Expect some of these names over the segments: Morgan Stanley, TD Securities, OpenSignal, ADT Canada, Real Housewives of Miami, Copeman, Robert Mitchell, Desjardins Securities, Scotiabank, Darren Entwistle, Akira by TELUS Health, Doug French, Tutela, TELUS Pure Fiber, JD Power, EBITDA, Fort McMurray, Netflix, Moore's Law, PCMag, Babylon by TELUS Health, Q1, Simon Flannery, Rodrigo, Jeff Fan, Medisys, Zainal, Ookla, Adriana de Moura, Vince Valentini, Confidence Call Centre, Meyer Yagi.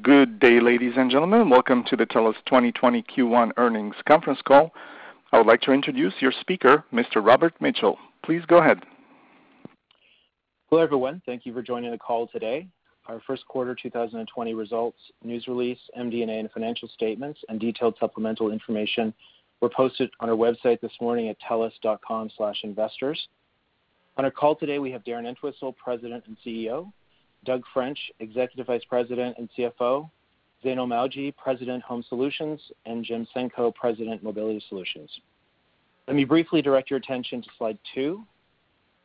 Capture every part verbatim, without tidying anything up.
Good day, ladies and gentlemen. Welcome to the TELUS twenty twenty Q one earnings conference call. I would like to introduce your speaker, Mister Robert Mitchell. Please go ahead. Hello, everyone. Thank you for joining the call today. Our first quarter two thousand twenty results, news release, M D and A, and financial statements, and detailed supplemental information were posted on our website this morning at telus dot com slash investors. On our call today, we have Darren Entwistle, President and C E O, Doug French, Executive Vice President and C F O, Zeno Malgi, President, Home Solutions, and Jim Senko, President, Mobility Solutions. Let me briefly direct your attention to slide two.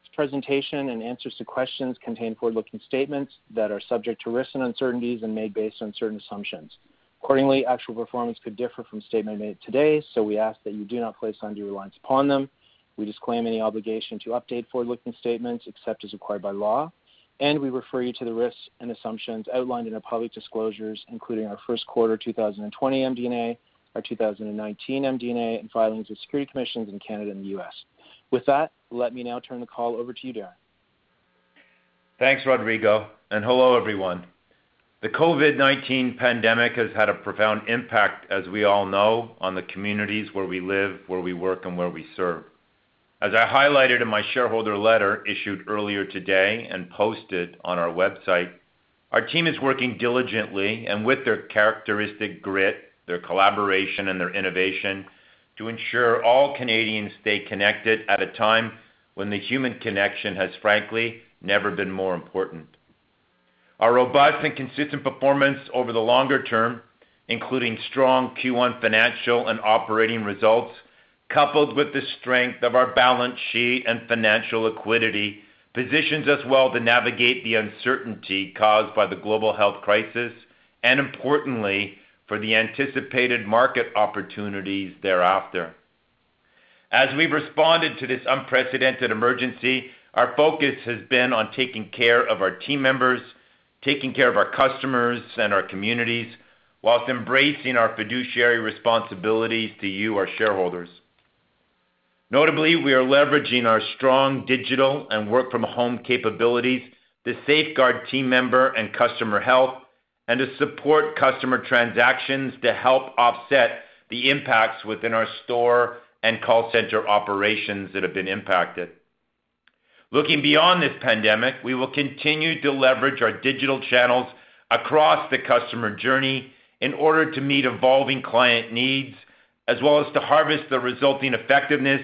This presentation and answers to questions contain forward-looking statements that are subject to risks and uncertainties and made based on certain assumptions. Accordingly, actual performance could differ from statement made today, so we ask that you do not place undue reliance upon them. We disclaim any obligation to update forward-looking statements except as required by law. And we refer you to the risks and assumptions outlined in our public disclosures, including our first quarter two thousand twenty M D and A, our two thousand nineteen M D and A, and filings with security commissions in Canada and the U S. With that, let me now turn the call over to you, Darren. Thanks, Rodrigo, and hello, everyone. The covid nineteen pandemic has had a profound impact, as we all know, on the communities where we live, where we work, and where we serve. As I highlighted in my shareholder letter issued earlier today and posted on our website, our team is working diligently and with their characteristic grit, their collaboration, and their innovation to ensure all Canadians stay connected at a time when the human connection has frankly never been more important. Our robust and consistent performance over the longer term, including strong Q one financial and operating results, coupled with the strength of our balance sheet and financial liquidity, positions us well to navigate the uncertainty caused by the global health crisis and, importantly, for the anticipated market opportunities thereafter. As we've responded to this unprecedented emergency, our focus has been on taking care of our team members, taking care of our customers and our communities, whilst embracing our fiduciary responsibilities to you, our shareholders. Notably, we are leveraging our strong digital and work-from-home capabilities to safeguard team member and customer health and to support customer transactions to help offset the impacts within our store and call center operations that have been impacted. Looking beyond this pandemic, we will continue to leverage our digital channels across the customer journey in order to meet evolving client needs, as well as to harvest the resulting effectiveness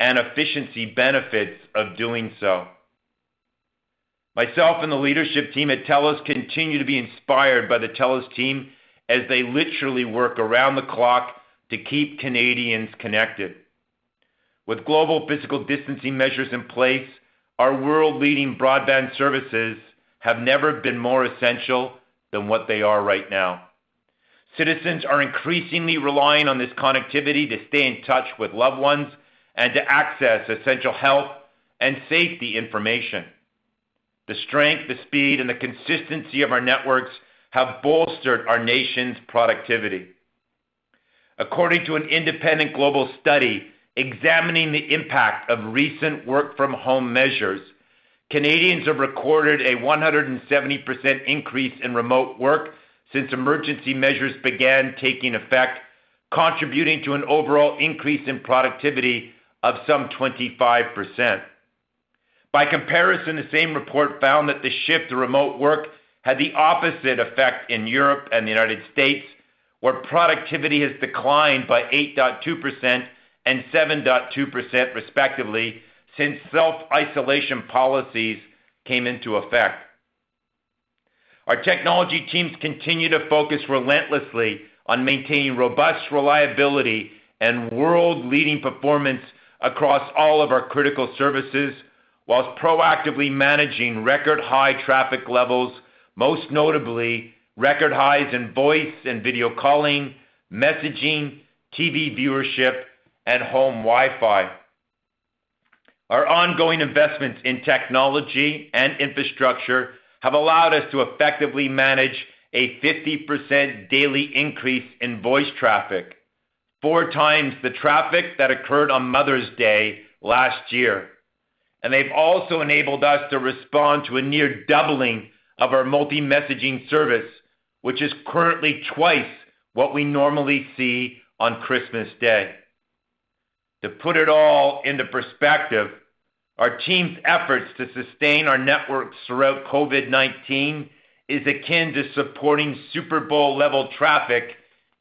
and efficiency benefits of doing so. Myself and the leadership team at TELUS continue to be inspired by the TELUS team as they literally work around the clock to keep Canadians connected. With global physical distancing measures in place, our world-leading broadband services have never been more essential than what they are right now. Citizens are increasingly relying on this connectivity to stay in touch with loved ones and to access essential health and safety information. The strength, the speed, and the consistency of our networks have bolstered our nation's productivity. According to an independent global study examining the impact of recent work-from-home measures, Canadians have recorded a one hundred seventy percent increase in remote work since emergency measures began taking effect, contributing to an overall increase in productivity of some twenty-five percent. By comparison, the same report found that the shift to remote work had the opposite effect in Europe and the United States, where productivity has declined by eight point two percent and seven point two percent respectively since self-isolation policies came into effect. Our technology teams continue to focus relentlessly on maintaining robust reliability and world-leading performance across all of our critical services, whilst proactively managing record-high traffic levels, most notably record highs in voice and video calling, messaging, T V viewership, and home Wi-Fi. Our ongoing investments in technology and infrastructure have allowed us to effectively manage a fifty percent daily increase in voice traffic, four times the traffic that occurred on Mother's Day last year. And they've also enabled us to respond to a near doubling of our multi-messaging service, which is currently twice what we normally see on Christmas Day. To put it all into perspective, our team's efforts to sustain our networks throughout COVID nineteen is akin to supporting Super Bowl-level traffic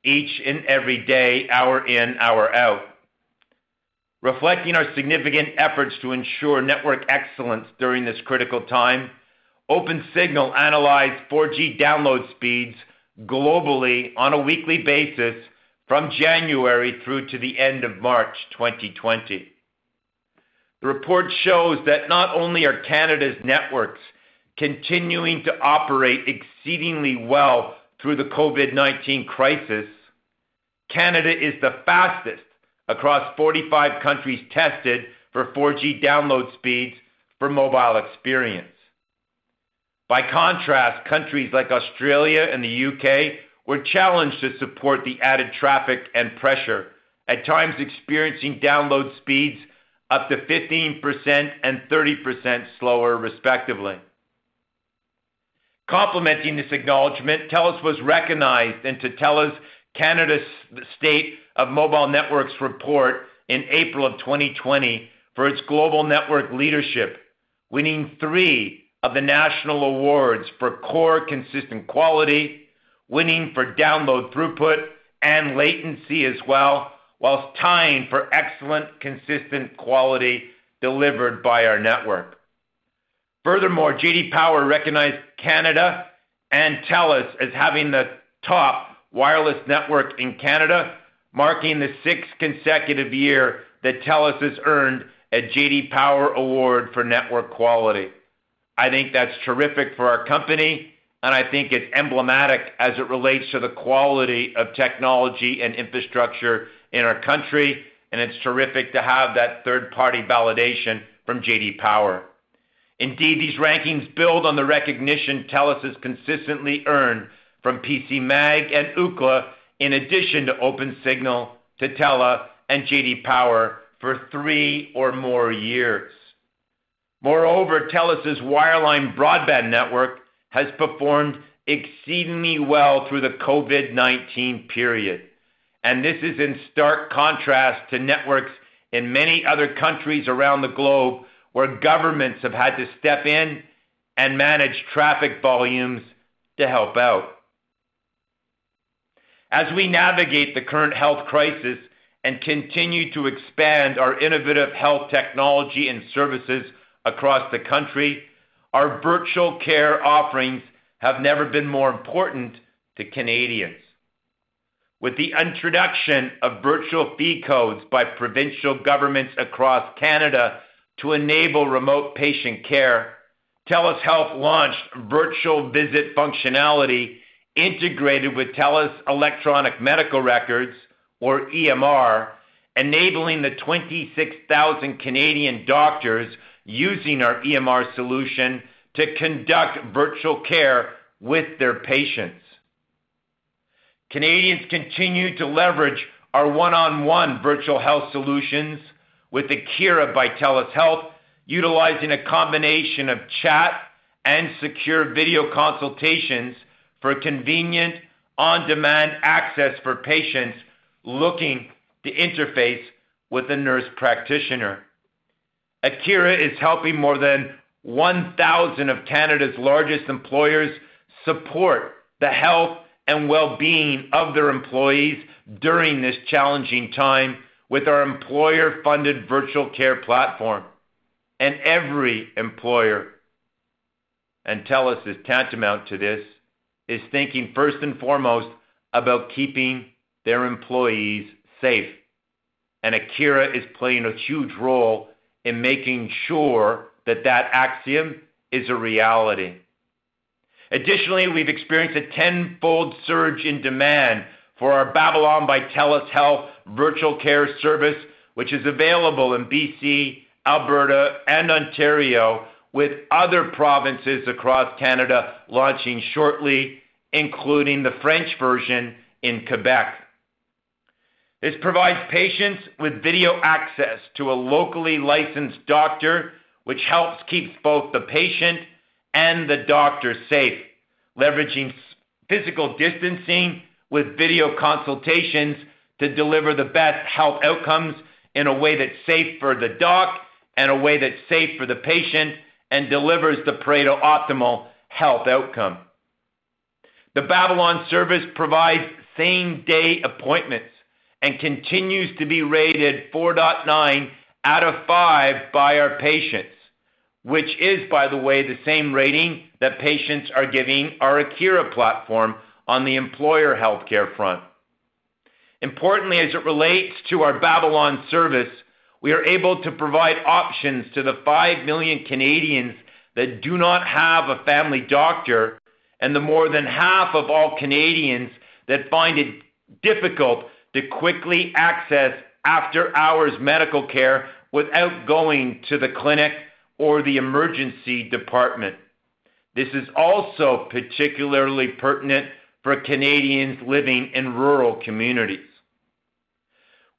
each and every day, hour in, hour out. Reflecting our significant efforts to ensure network excellence during this critical time, OpenSignal analyzed four G download speeds globally on a weekly basis from January through to the end of March twenty twenty. The report shows that not only are Canada's networks continuing to operate exceedingly well through the COVID nineteen crisis, Canada is the fastest across forty-five countries tested for four G download speeds for mobile experience. By contrast, countries like Australia and the U K were challenged to support the added traffic and pressure, at times experiencing download speeds up to fifteen percent and thirty percent slower, respectively. Complementing this acknowledgement, TELUS was recognized in Tutela's Canada's State of Mobile Networks report in April of twenty twenty for its global network leadership, winning three of the national awards for core consistent quality, winning for download throughput and latency as well, whilst tying for excellent consistent quality delivered by our network. Furthermore, J D Power recognized Canada and TELUS as having the top wireless network in Canada, marking the sixth consecutive year that TELUS has earned a J D Power Award for network quality. I think that's terrific for our company, and I think it's emblematic as it relates to the quality of technology and infrastructure in our country, and it's terrific to have that third-party validation from J D Power. Indeed, these rankings build on the recognition TELUS has consistently earned from PCMag and Ookla, in addition to OpenSignal, Tutela, and J D Power for three or more years. Moreover, TELUS's wireline broadband network has performed exceedingly well through the COVID nineteen period, and this is in stark contrast to networks in many other countries around the globe where governments have had to step in and manage traffic volumes to help out. As we navigate the current health crisis and continue to expand our innovative health technology and services across the country, our virtual care offerings have never been more important to Canadians. With the introduction of virtual fee codes by provincial governments across Canada to enable remote patient care, TELUS Health launched virtual visit functionality integrated with TELUS Electronic Medical Records, or E M R, enabling the twenty-six thousand Canadian doctors using our E M R solution to conduct virtual care with their patients. Canadians continue to leverage our one-on-one virtual health solutions with Akira by TELUS Health, utilizing a combination of chat and secure video consultations for convenient, on-demand access for patients looking to interface with a nurse practitioner. Akira is helping more than one thousand of Canada's largest employers support the health and well-being of their employees during this challenging time with our employer-funded virtual care platform. And every employer, and TELUS is tantamount to this, is thinking first and foremost about keeping their employees safe. And Akira is playing a huge role in making sure that that axiom is a reality. Additionally, we've experienced a tenfold surge in demand for our Babylon by TELUS Health virtual care service, which is available in B C, Alberta, and Ontario, with other provinces across Canada launching shortly, including the French version in Quebec. This provides patients with video access to a locally licensed doctor, which helps keep both the patient and the doctor safe, leveraging physical distancing with video consultations to deliver the best health outcomes in a way that's safe for the doc and a way that's safe for the patient and delivers the Pareto optimal health outcome. The Babylon service provides same-day appointments and continues to be rated four point nine out of five by our patients, which is, by the way, the same rating that patients are giving our Akira platform on the employer healthcare front. Importantly, as it relates to our Babylon service, we are able to provide options to the five million Canadians that do not have a family doctor and the more than half of all Canadians that find it difficult to quickly access after-hours medical care without going to the clinic or the emergency department. This is also particularly pertinent for Canadians living in rural communities.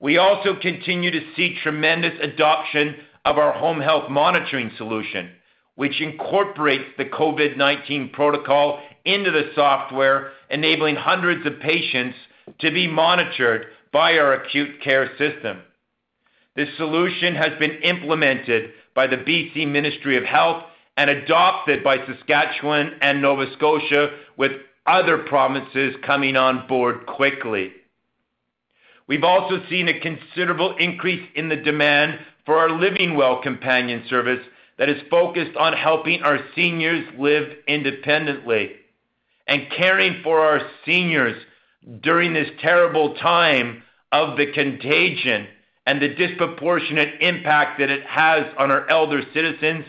We also continue to see tremendous adoption of our home health monitoring solution, which incorporates the COVID nineteen protocol into the software, enabling hundreds of patients to be monitored by our acute care system. This solution has been implemented by the B C Ministry of Health and adopted by Saskatchewan and Nova Scotia, with other provinces coming on board quickly. We've also seen a considerable increase in the demand for our Living Well companion service that is focused on helping our seniors live independently and caring for our seniors during this terrible time of the contagion and the disproportionate impact that it has on our elder citizens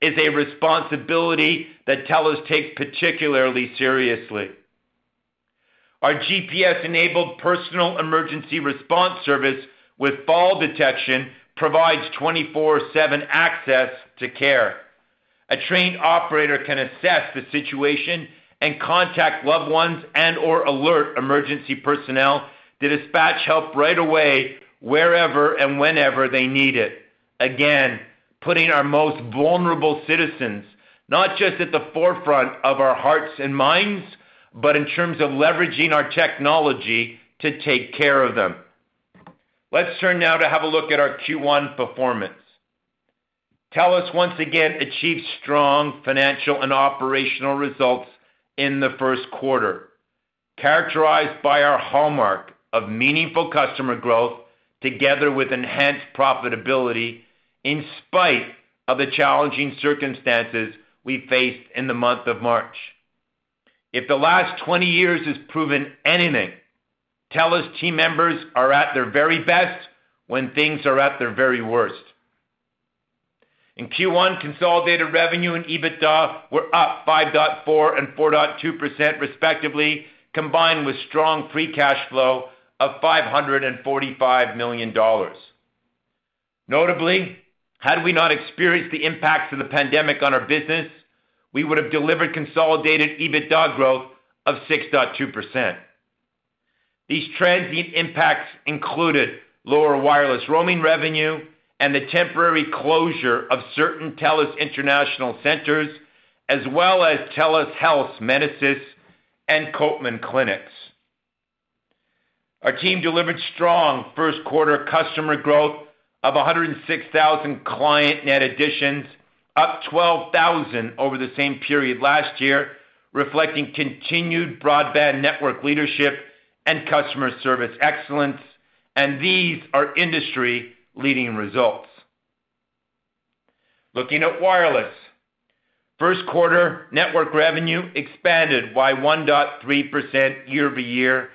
is a responsibility that TELUS takes particularly seriously. Our G P S-enabled personal emergency response service with fall detection provides twenty-four seven access to care. A trained operator can assess the situation and contact loved ones and or alert emergency personnel to dispatch help right away wherever and whenever they need it. Again, putting our most vulnerable citizens not just at the forefront of our hearts and minds, but in terms of leveraging our technology to take care of them. Let's turn now to have a look at our Q one performance. TELUS once again achieved strong financial and operational results in the first quarter, characterized by our hallmark of meaningful customer growth together with enhanced profitability in spite of the challenging circumstances we faced in the month of March. If the last twenty years has proven anything, TELUS team members are at their very best when things are at their very worst. In Q one, consolidated revenue and EBITDA were up five point four and four point two percent respectively, combined with strong free cash flow of five hundred forty-five million dollars. Notably, had we not experienced the impacts of the pandemic on our business, we would have delivered consolidated EBITDA growth of six point two percent. These transient impacts included lower wireless roaming revenue and the temporary closure of certain TELUS International centers, as well as TELUS Health's Medisys and Copeman clinics. Our team delivered strong first quarter customer growth of one hundred six thousand client net additions, up twelve thousand over the same period last year, reflecting continued broadband network leadership and customer service excellence, and these are industry-leading results. Looking at wireless, first quarter network revenue expanded by one point three percent year-over-year,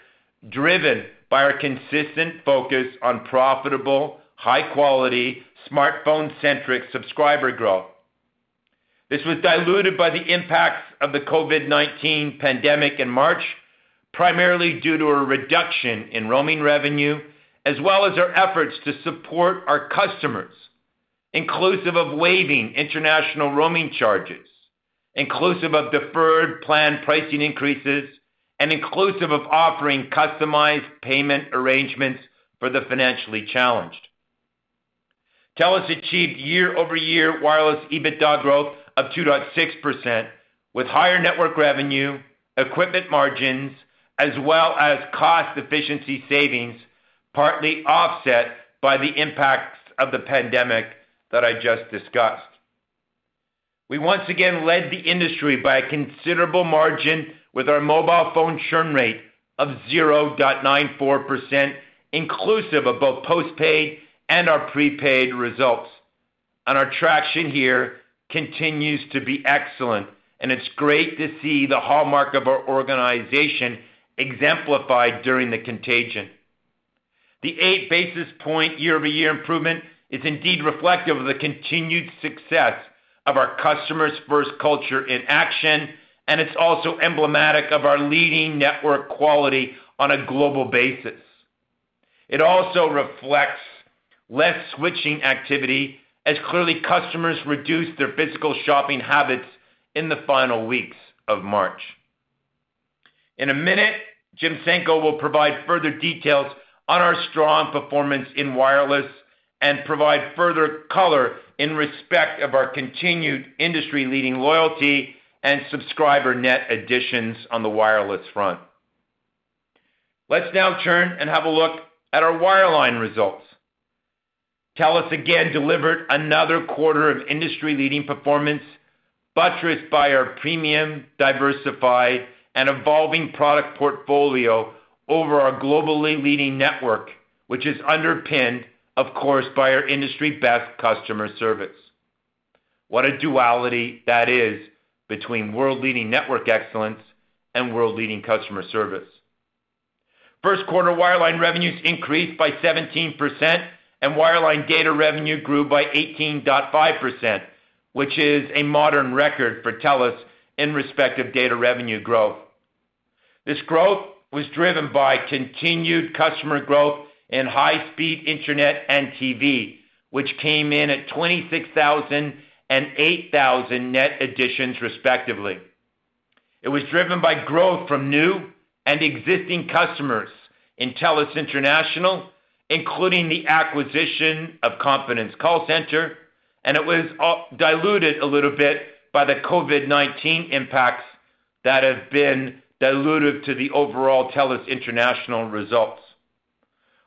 driven by our consistent focus on profitable, high-quality, smartphone-centric subscriber growth. This was diluted by the impacts of the COVID nineteen pandemic in March, primarily due to a reduction in roaming revenue, as well as our efforts to support our customers, inclusive of waiving international roaming charges, inclusive of deferred plan pricing increases, and inclusive of offering customized payment arrangements for the financially challenged. TELUS achieved year-over-year wireless EBITDA growth of two point six percent, with higher network revenue, equipment margins, as well as cost efficiency savings, partly offset by the impacts of the pandemic that I just discussed. We once again led the industry by a considerable margin with our mobile phone churn rate of zero point nine four percent, inclusive of both postpaid and our prepaid results. And our traction here continues to be excellent, and it's great to see the hallmark of our organization exemplified during the contagion. The eight basis point year-over-year improvement is indeed reflective of the continued success of our customers' first culture in action, and it's also emblematic of our leading network quality on a global basis. It also reflects less switching activity, as clearly customers reduced their physical shopping habits in the final weeks of March. In a minute, Jim Senko will provide further details on our strong performance in wireless and provide further color in respect of our continued industry-leading loyalty and subscriber net additions on the wireless front. Let's now turn and have a look at our wireline results. TELUS again delivered another quarter of industry-leading performance, buttressed by our premium, diversified, and evolving product portfolio over our globally leading network, which is underpinned, of course, by our industry-best customer service. What a duality that is between world-leading network excellence and world-leading customer service. First quarter wireline revenues increased by seventeen percent, and wireline data revenue grew by eighteen point five percent, which is a modern record for TELUS in respect of data revenue growth. This growth was driven by continued customer growth in high-speed internet and T V, which came in at twenty-six thousand and eight thousand net additions respectively. It was driven by growth from new and existing customers in TELUS International, including the acquisition of Confidence Call Centre, and it was diluted a little bit by the COVID nineteen impacts that have been dilutive to the overall TELUS International results.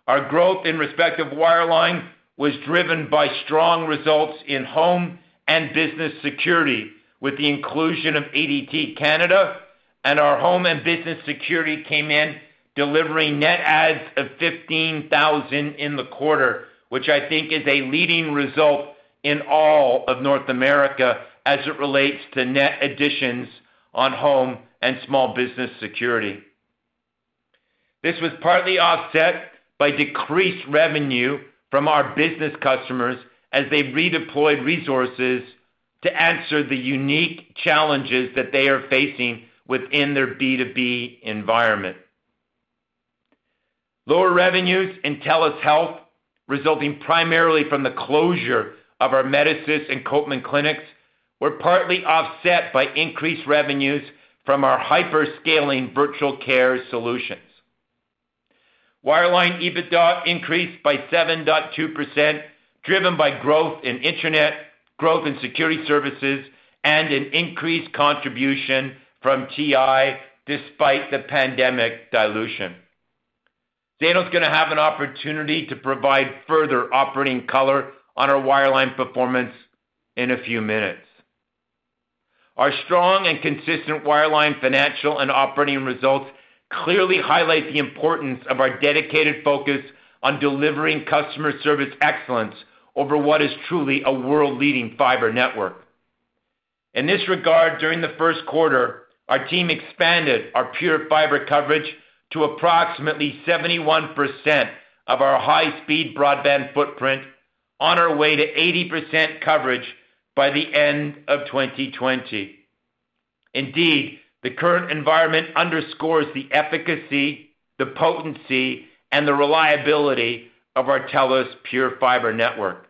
Our growth in respect of wireline was driven by strong results in home and business security with the inclusion of A D T Canada, and our home and business security came in delivering net adds of fifteen thousand in the quarter, which I think is a leading result in all of North America as it relates to net additions on home and small business security. This was partly offset by decreased revenue from our business customers as they redeployed resources to answer the unique challenges that they are facing within their B two B environment. Lower revenues in TELUS Health, resulting primarily from the closure of our Medisys and Copeman clinics, were partly offset by increased revenues from our hyperscaling virtual care solutions. Wireline EBITDA increased by seven point two percent, driven by growth in internet, growth in security services, and an increased contribution from T I despite the pandemic dilution. Zeno's going to have an opportunity to provide further operating color on our wireline performance in a few minutes. Our strong and consistent wireline financial and operating results clearly highlight the importance of our dedicated focus on delivering customer service excellence over what is truly a world-leading fiber network. In this regard, during the first quarter, our team expanded our pure fiber coverage to approximately seventy-one percent of our high-speed broadband footprint, on our way to eighty percent coverage by the end of twenty twenty. Indeed, The current environment underscores the efficacy, the potency, and the reliability of our TELUS Pure Fiber network.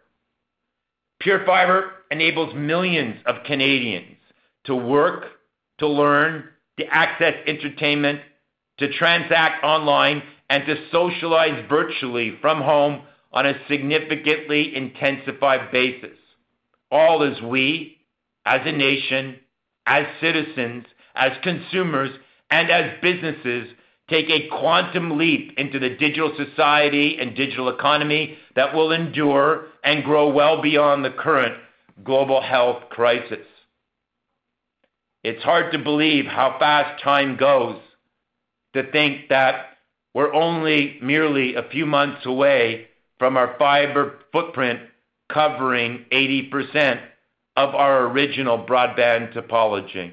Pure Fiber enables millions of Canadians to work, to learn, to access entertainment, to transact online, and to socialize virtually from home on a significantly intensified basis. All as we, as a nation, as citizens, as consumers, and as businesses take a quantum leap into the digital society and digital economy that will endure and grow well beyond the current global health crisis. It's hard to believe how fast time goes, to think that we're only merely a few months away from our fiber footprint covering eighty percent of our original broadband topology.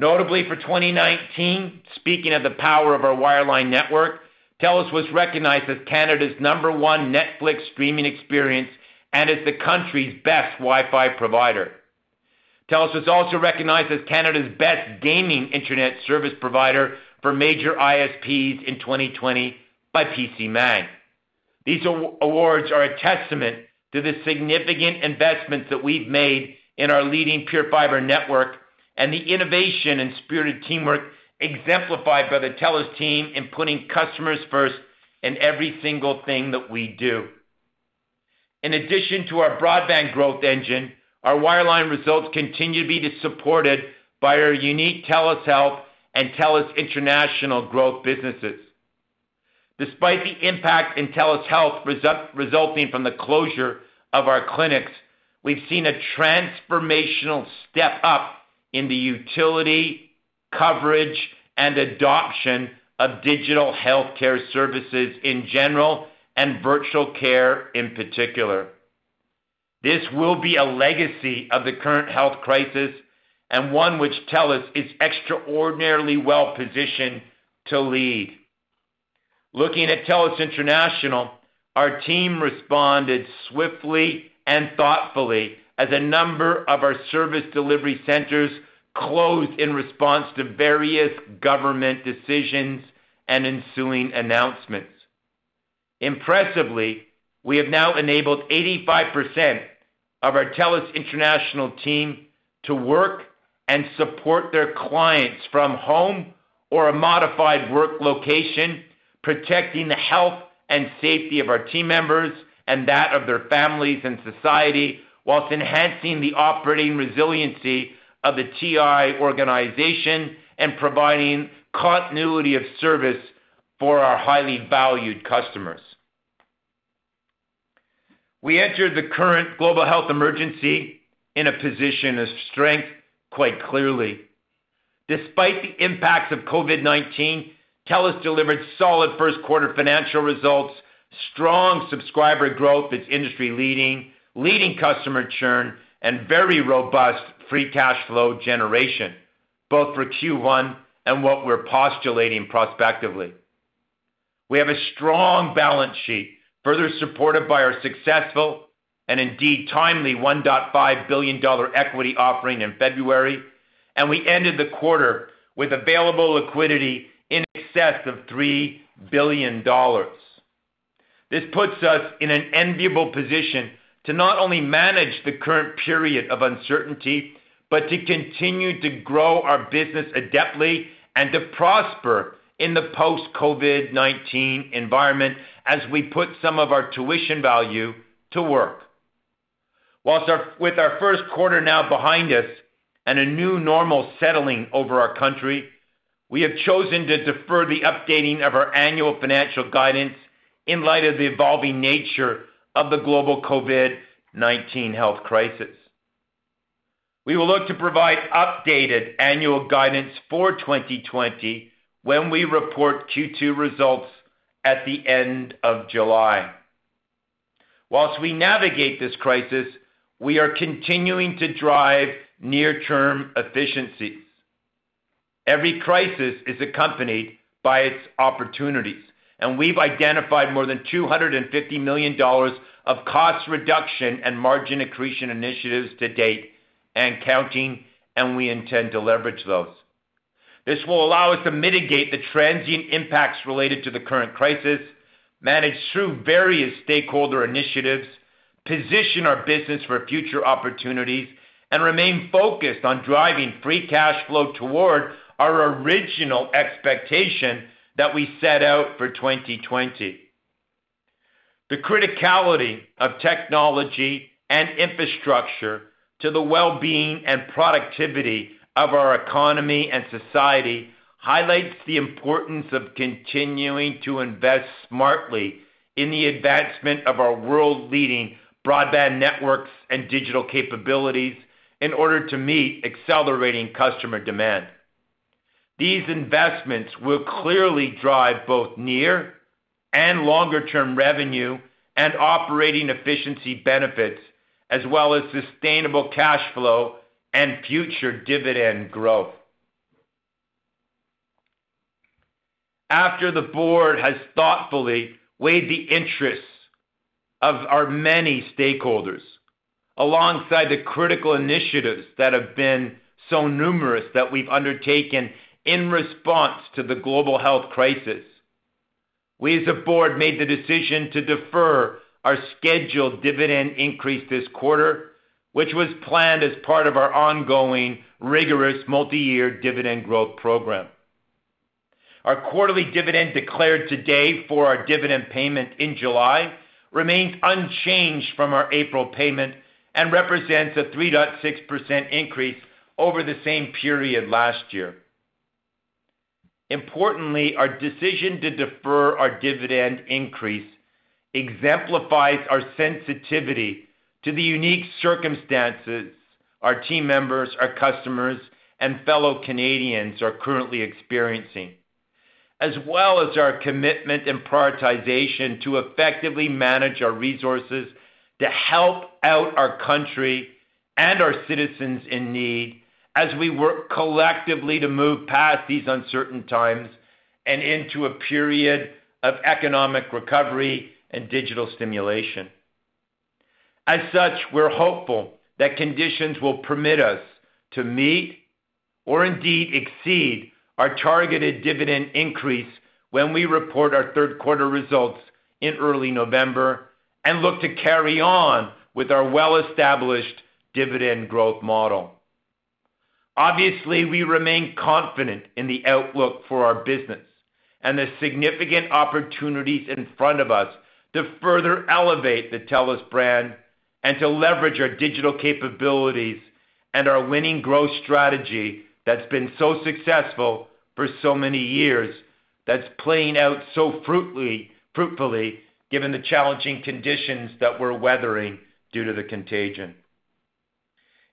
Notably for twenty nineteen, speaking of the power of our wireline network, TELUS was recognized as Canada's number one Netflix streaming experience and as the country's best Wi-Fi provider. TELUS was also recognized as Canada's best gaming internet service provider for major I S Ps in twenty twenty by P C Mag. These awards are a testament to the significant investments that we've made in our leading Pure Fiber network and the innovation and spirited teamwork exemplified by the TELUS team in putting customers first in every single thing that we do. In addition to our broadband growth engine, our wireline results continue to be supported by our unique TELUS Health and TELUS International growth businesses. Despite the impact in TELUS Health result, resulting from the closure of our clinics, we've seen a transformational step up in the utility, coverage, and adoption of digital healthcare services in general and virtual care in particular. This will be a legacy of the current health crisis and one which TELUS is extraordinarily well positioned to lead. Looking at TELUS International, our team responded swiftly and thoughtfully as a number of our service delivery centers closed in response to various government decisions and ensuing announcements. Impressively, we have now enabled eighty-five percent of our TELUS International team to work and support their clients from home or a modified work location, protecting the health and safety of our team members and that of their families and society, whilst enhancing the operating resiliency of the T I organization and providing continuity of service for our highly valued customers. We entered the current global health emergency in a position of strength quite clearly. Despite the impacts of COVID nineteen, TELUS delivered solid first quarter financial results, strong subscriber growth that's industry-leading, leading customer churn, and very robust free cash flow generation, both for Q one and what we're postulating prospectively. We have a strong balance sheet, further supported by our successful and indeed timely one point five billion dollars equity offering in February, and we ended the quarter with available liquidity in excess of three billion dollars. This puts us in an enviable position to not only manage the current period of uncertainty, but to continue to grow our business adeptly and to prosper in the post-COVID nineteen environment as we put some of our tuition value to work. Whilst our, with our first quarter now behind us and a new normal settling over our country, we have chosen to defer the updating of our annual financial guidance in light of the evolving nature of the global COVID nineteen health crisis. We will look to provide updated annual guidance for twenty twenty when we report Q two results at the end of July. Whilst we navigate this crisis, we are continuing to drive near-term efficiencies. Every crisis is accompanied by its opportunities, and we've identified more than two hundred fifty million dollars of cost reduction and margin accretion initiatives to date and counting, and we intend to leverage those. This will allow us to mitigate the transient impacts related to the current crisis, manage through various stakeholder initiatives, position our business for future opportunities, and remain focused on driving free cash flow toward our original expectation that we set out for twenty twenty. The criticality of technology and infrastructure to the well-being and productivity of our economy and society highlights the importance of continuing to invest smartly in the advancement of our world-leading broadband networks and digital capabilities in order to meet accelerating customer demand. These investments will clearly drive both near and longer-term revenue and operating efficiency benefits, as well as sustainable cash flow and future dividend growth. After the board has thoughtfully weighed the interests of our many stakeholders, alongside the critical initiatives that have been so numerous that we've undertaken in response to the global health crisis, we as a board made the decision to defer our scheduled dividend increase this quarter, which was planned as part of our ongoing, rigorous, multi-year dividend growth program. Our quarterly dividend declared today for our dividend payment in July remains unchanged from our April payment and represents a three point six percent increase over the same period last year. Importantly, our decision to defer our dividend increase exemplifies our sensitivity to the unique circumstances our team members, our customers, and fellow Canadians are currently experiencing, as well as our commitment and prioritization to effectively manage our resources to help out our country and our citizens in need as we work collectively to move past these uncertain times and into a period of economic recovery and digital stimulation. As such, we're hopeful that conditions will permit us to meet or indeed exceed our targeted dividend increase when we report our third quarter results in early November and look to carry on with our well-established dividend growth model. Obviously, we remain confident in the outlook for our business and the significant opportunities in front of us to further elevate the TELUS brand and to leverage our digital capabilities and our winning growth strategy that's been so successful for so many years, that's playing out so fruitfully, fruitfully given the challenging conditions that we're weathering due to the contagion.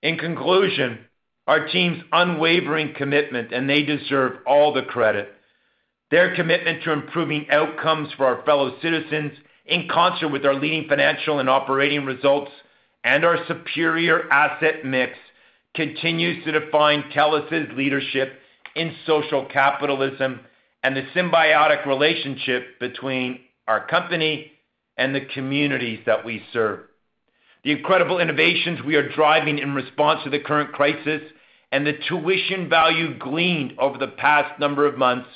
In conclusion, our team's unwavering commitment, and they deserve all the credit, their commitment to improving outcomes for our fellow citizens in concert with our leading financial and operating results and our superior asset mix continues to define TELUS's leadership in social capitalism and the symbiotic relationship between our company and the communities that we serve. The incredible innovations we are driving in response to the current crisis and the tuition value gleaned over the past number of months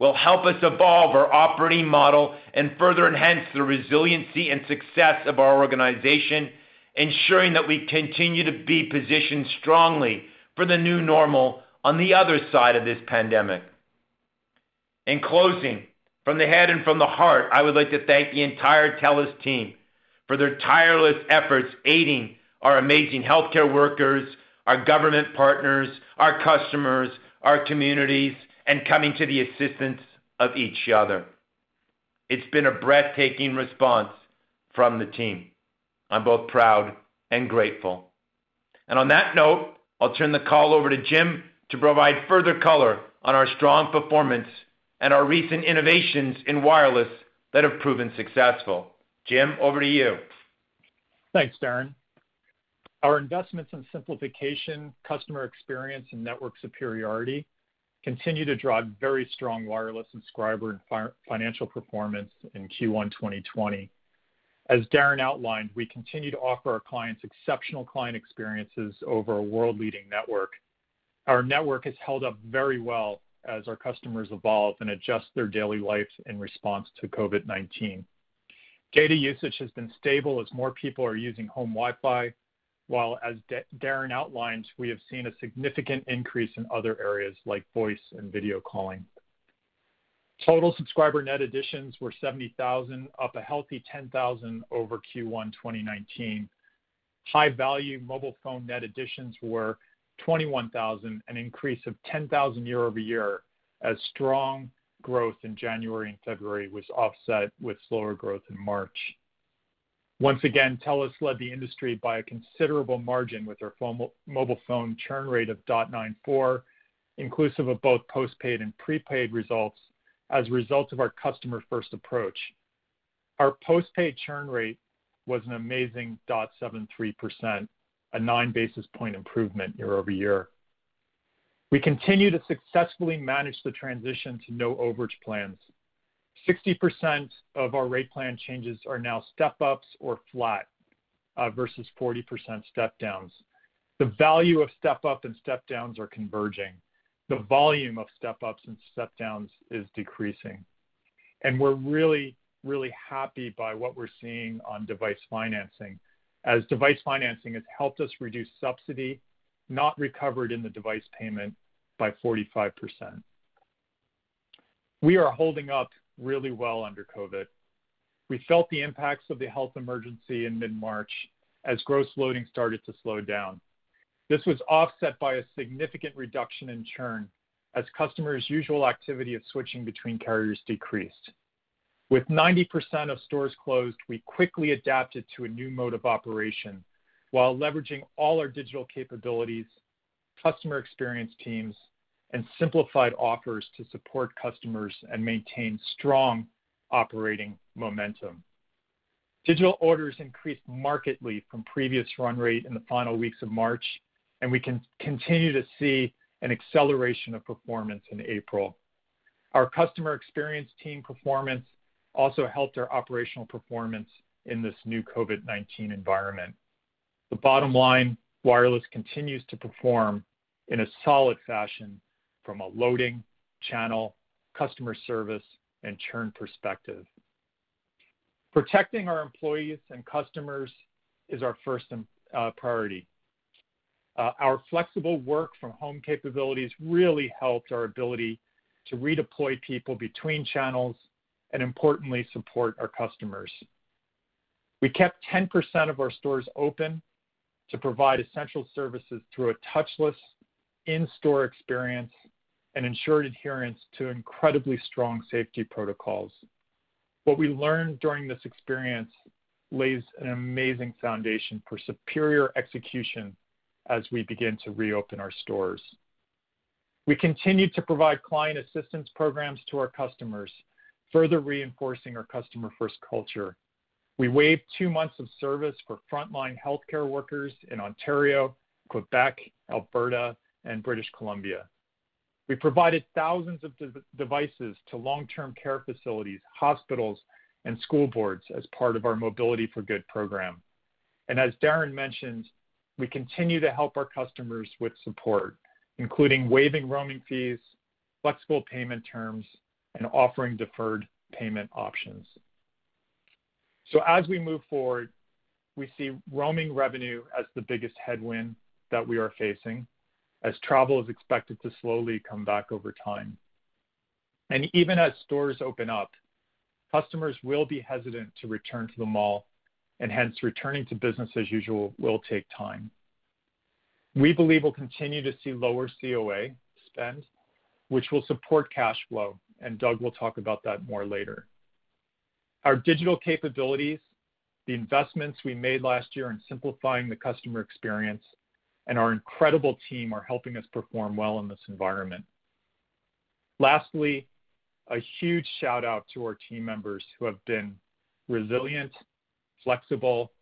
will help us evolve our operating model and further enhance the resiliency and success of our organization, ensuring that we continue to be positioned strongly for the new normal on the other side of this pandemic. In closing, from the head and from the heart, I would like to thank the entire TELUS team for their tireless efforts aiding our amazing healthcare workers, our government partners, our customers, our communities, and coming to the assistance of each other. It's been a breathtaking response from the team. I'm both proud and grateful. And on that note, I'll turn the call over to Jim to provide further color on our strong performance and our recent innovations in wireless that have proven successful. Jim, over to you. Thanks, Darren. Our investments in simplification, customer experience, and network superiority continue to drive very strong wireless subscriber and fi- financial performance in Q one twenty twenty. As Darren outlined, we continue to offer our clients exceptional client experiences over a world-leading network Our network has held up very well as our customers evolve and adjust their daily life in response to COVID nineteen. Data usage has been stable as more people are using home Wi-Fi, while, as D- Darren outlined, we have seen a significant increase in other areas like voice and video calling. Total subscriber net additions were seventy thousand, up a healthy ten thousand over Q one twenty nineteen. High-value mobile phone net additions were twenty-one thousand, an increase of ten thousand year over year, as strong growth in January and February was offset with slower growth in March. Once again, TELUS led the industry by a considerable margin with their phone, mobile phone churn rate of zero point nine four, inclusive of both postpaid and prepaid results, as a result of our customer-first approach. Our postpaid churn rate was an amazing zero point seven three percent, a nine basis point improvement year over year. We continue to successfully manage the transition to no overage plans. sixty percent of our rate plan changes are now step-ups or flat uh, versus forty percent step-downs. The value of step-up and step-downs are converging. The volume of step-ups and step-downs is decreasing. And we're really, really happy by what we're seeing on device financing, as device financing has helped us reduce subsidy not recovered in the device payment by forty-five percent. We are holding up really well under COVID. We felt the impacts of the health emergency in mid-March as gross loading started to slow down. This was offset by a significant reduction in churn as customers' usual activity of switching between carriers decreased. With ninety percent of stores closed, we quickly adapted to a new mode of operation while leveraging all our digital capabilities, customer experience teams, and simplified offers to support customers and maintain strong operating momentum. Digital orders increased markedly from previous run rate in the final weeks of March, and we can continue to see an acceleration of performance in April. Our customer experience team performance also helped our operational performance in this new COVID nineteen environment. The bottom line, wireless continues to perform in a solid fashion from a loading, channel, customer service, and churn perspective. Protecting our employees and customers is our first uh, priority. Uh, our flexible work from home capabilities really helped our ability to redeploy people between channels and, importantly, support our customers. We kept ten percent of our stores open to provide essential services through a touchless in-store experience and ensured adherence to incredibly strong safety protocols. What we learned during this experience lays an amazing foundation for superior execution as we begin to reopen our stores. We continue to provide client assistance programs to our customers, further reinforcing our customer-first culture. We waived two months of service for frontline healthcare workers in Ontario, Quebec, Alberta, and British Columbia. We provided thousands of de- devices to long-term care facilities, hospitals, and school boards as part of our Mobility for Good program. And as Darren mentioned, we continue to help our customers with support, including waiving roaming fees, flexible payment terms, and offering deferred payment options. So as we move forward, we see roaming revenue as the biggest headwind that we are facing, as travel is expected to slowly come back over time. And even as stores open up, customers will be hesitant to return to the mall, and hence returning to business as usual will take time. We believe we'll continue to see lower C O A spend, which will support cash flow, and Doug will talk about that more later. Our digital capabilities, the investments we made last year in simplifying the customer experience, and our incredible team are helping us perform well in this environment. Lastly, a huge shout out to our team members who have been resilient, flexible,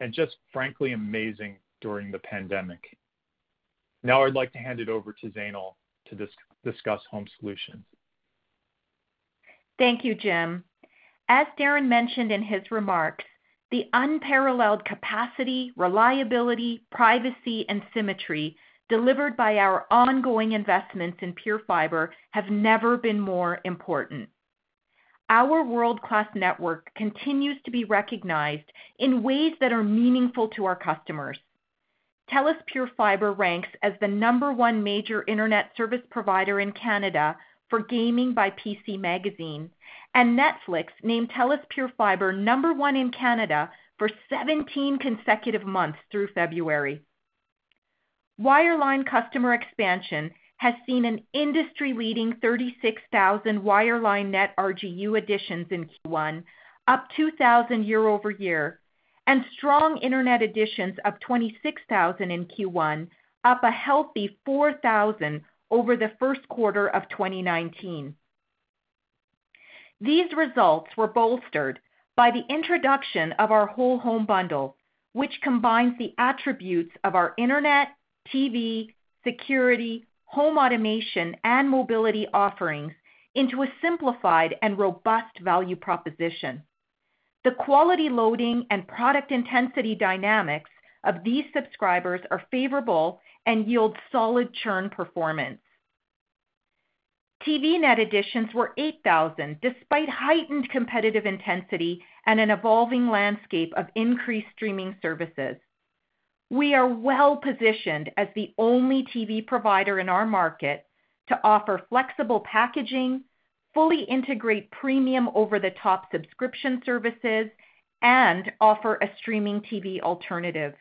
and just frankly amazing during the pandemic. Now I'd like to hand it over to Zainal to dis- discuss Home Solutions. Thank you, Jim. As Darren mentioned in his remarks, the unparalleled capacity, reliability, privacy, and symmetry delivered by our ongoing investments in Pure Fiber have never been more important. Our world-class network continues to be recognized in ways that are meaningful to our customers. TELUS Pure Fiber ranks as the number one major internet service provider in Canada for gaming by P C Magazine, and Netflix named TELUS Pure Fiber number one in Canada for seventeen consecutive months through February. Wireline customer expansion has seen an industry-leading thirty-six thousand wireline net R G U additions in Q one, up two thousand year-over-year, and strong internet additions of twenty-six thousand in Q one, up a healthy four thousand over the first quarter of twenty nineteen. These results were bolstered by the introduction of our Whole Home Bundle, which combines the attributes of our internet, T V, security, home automation, and mobility offerings into a simplified and robust value proposition. The quality loading and product intensity dynamics of these subscribers are favorable and yield solid churn performance. T V net additions were eight thousand, despite heightened competitive intensity and an evolving landscape of increased streaming services. We are well positioned as the only T V provider in our market to offer flexible packaging, fully integrate premium over-the-top subscription services, and offer a streaming T V alternative.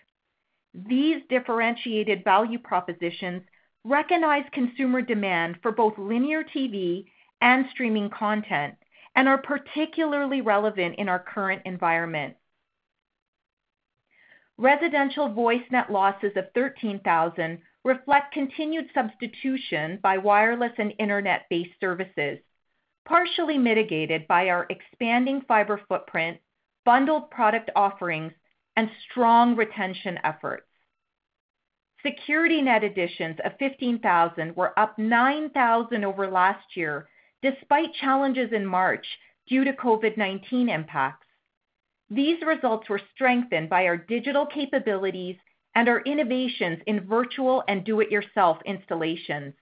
These differentiated value propositions recognize consumer demand for both linear T V and streaming content and are particularly relevant in our current environment. Residential voice net losses of thirteen thousand reflect continued substitution by wireless and internet-based services, partially mitigated by our expanding fiber footprint, bundled product offerings, and strong retention efforts. Security net additions of fifteen thousand were up nine thousand over last year, despite challenges in March due to COVID nineteen impacts. These results were strengthened by our digital capabilities and our innovations in virtual and do-it-yourself installations.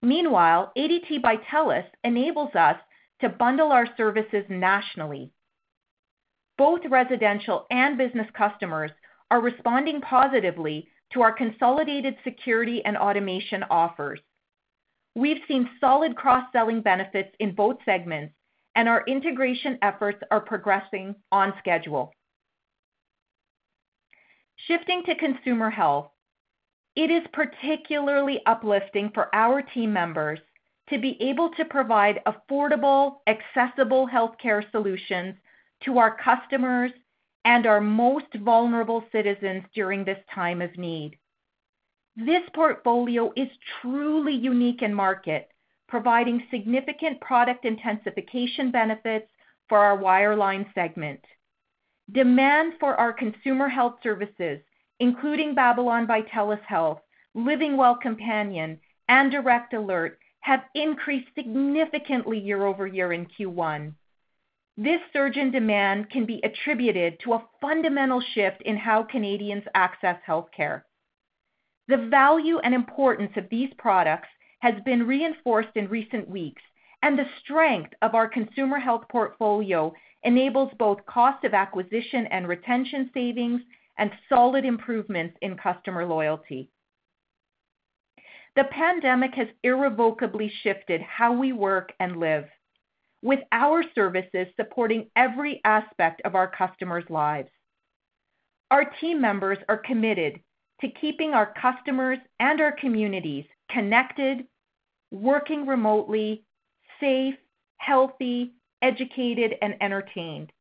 Meanwhile, A D T by TELUS enables us to bundle our services nationally. Both residential and business customers are responding positively to our consolidated security and automation offers. We've seen solid cross-selling benefits in both segments, and our integration efforts are progressing on schedule. Shifting to consumer health, it is particularly uplifting for our team members to be able to provide affordable, accessible healthcare solutions to our customers and our most vulnerable citizens during this time of need. This portfolio is truly unique in market, providing significant product intensification benefits for our wireline segment. Demand for our consumer health services, including Babylon by TELUS Health, Living Well Companion, and Direct Alert, have increased significantly year over year in Q one. This surge in demand can be attributed to a fundamental shift in how Canadians access healthcare. The value and importance of these products has been reinforced in recent weeks, and the strength of our consumer health portfolio enables both cost of acquisition and retention savings and solid improvements in customer loyalty. The pandemic has irrevocably shifted how we work and live, with our services supporting every aspect of our customers' lives. Our team members are committed to keeping our customers and our communities connected, working remotely, safe, healthy, educated, and entertained.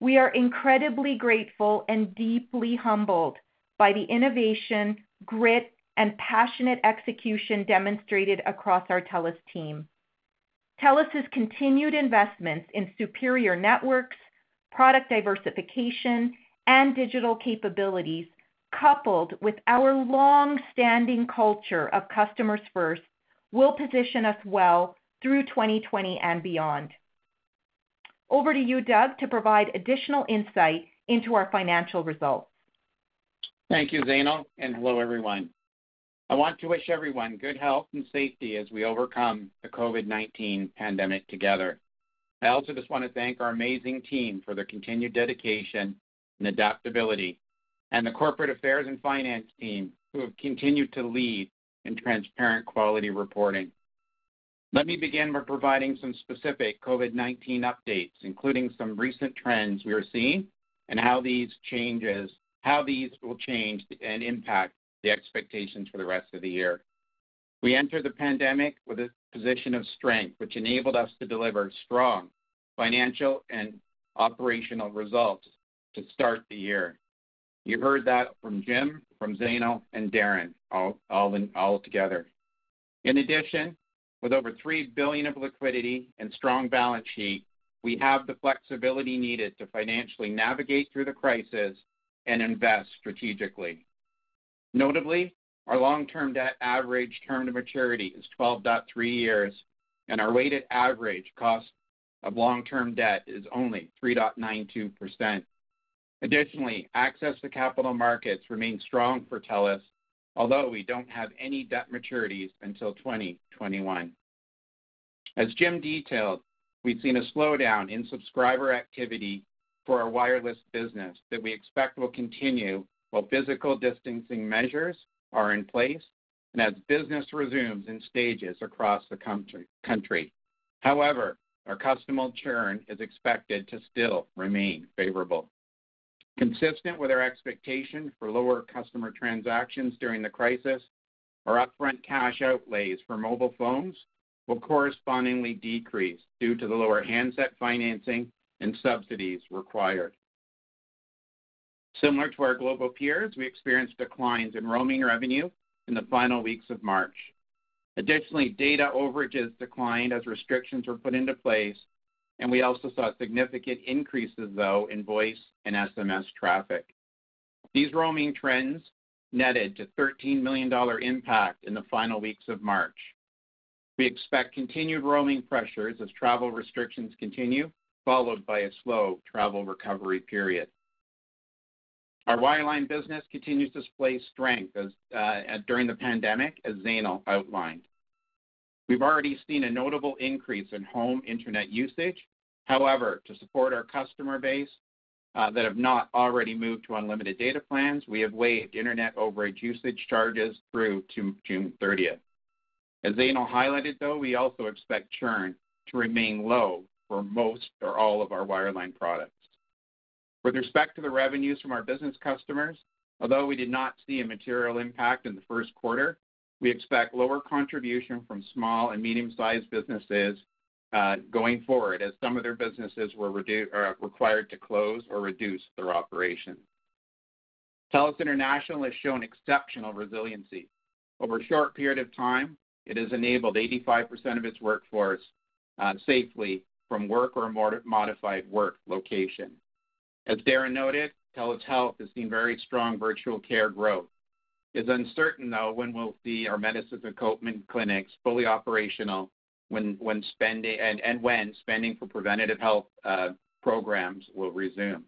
We are incredibly grateful and deeply humbled by the innovation, grit, and passionate execution demonstrated across our TELUS team. TELUS's continued investments in superior networks, product diversification, and digital capabilities, coupled with our long-standing culture of customers first, will position us well through twenty twenty and beyond. Over to you, Doug, to provide additional insight into our financial results. Thank you, Zainal, and hello, everyone. I want to wish everyone good health and safety as we overcome the COVID nineteen pandemic together. I also just want to thank our amazing team for their continued dedication and adaptability, and the corporate affairs and finance team who have continued to lead in transparent quality reporting. Let me begin by providing some specific COVID nineteen updates, including some recent trends we are seeing and how these changes, how these will change and impact the expectations for the rest of the year. We entered the pandemic with a position of strength, which enabled us to deliver strong financial and operational results to start the year. You heard that from Jim, from Zainal, and Darren, all, all, in, all together. In addition, with over three billion dollars of liquidity and strong balance sheet, we have the flexibility needed to financially navigate through the crisis and invest strategically. Notably, our long-term debt average term to maturity is twelve point three years, and our weighted average cost of long-term debt is only three point nine two percent. Additionally, access to capital markets remains strong for TELUS, although we don't have any debt maturities until twenty twenty-one. As Jim detailed, we've seen a slowdown in subscriber activity for our wireless business that we expect will continue while physical distancing measures are in place and as business resumes in stages across the country. However, our customer churn is expected to still remain favorable. Consistent with our expectation for lower customer transactions during the crisis, our upfront cash outlays for mobile phones will correspondingly decrease due to the lower handset financing and subsidies required. Similar to our global peers, we experienced declines in roaming revenue in the final weeks of March. Additionally, data overages declined as restrictions were put into place, and we also saw significant increases, though, in voice and S M S traffic. These roaming trends netted to thirteen million dollars impact in the final weeks of March. We expect continued roaming pressures as travel restrictions continue, followed by a slow travel recovery period. Our wireline business continues to display strength as, uh, during the pandemic, as Zainal outlined. We've already seen a notable increase in home internet usage. However, to support our customer base uh, that have not already moved to unlimited data plans, we have waived internet overage usage charges through to June thirtieth. As Zainal highlighted, though, we also expect churn to remain low for most or all of our wireline products. With respect to the revenues from our business customers, although we did not see a material impact in the first quarter, we expect lower contribution from small and medium-sized businesses uh, going forward, as some of their businesses were redu- or required to close or reduce their operations. TELUS International has shown exceptional resiliency. Over a short period of time, it has enabled eighty-five percent of its workforce uh, safely from work or mod- modified work location. As Darren noted, TELUS Health has seen very strong virtual care growth. It's uncertain, though, when we'll see our Medisys and Copeman clinics fully operational when, when spending and, and when spending for preventative health uh, programs will resume.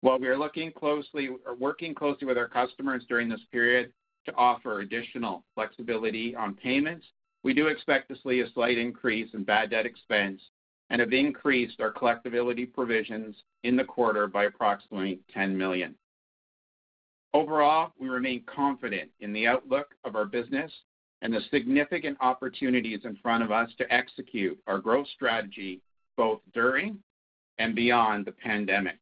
While we are looking closely, or working closely with our customers during this period to offer additional flexibility on payments, we do expect to see a slight increase in bad debt expense and have increased our collectibility provisions in the quarter by approximately ten million dollars. Overall, we remain confident in the outlook of our business and the significant opportunities in front of us to execute our growth strategy both during and beyond the pandemic.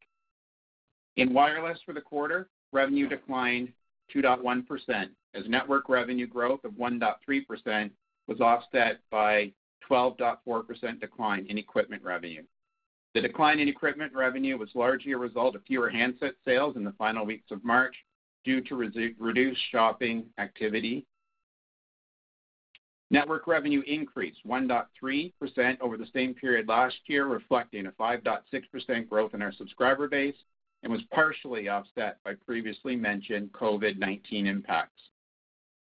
In wireless for the quarter, revenue declined two point one percent as network revenue growth of one point three percent was offset by twelve point four percent decline in equipment revenue. The decline in equipment revenue was largely a result of fewer handset sales in the final weeks of March due to resu- reduced shopping activity. Network revenue increased one point three percent over the same period last year, reflecting a five point six percent growth in our subscriber base and was partially offset by previously mentioned COVID nineteen impacts.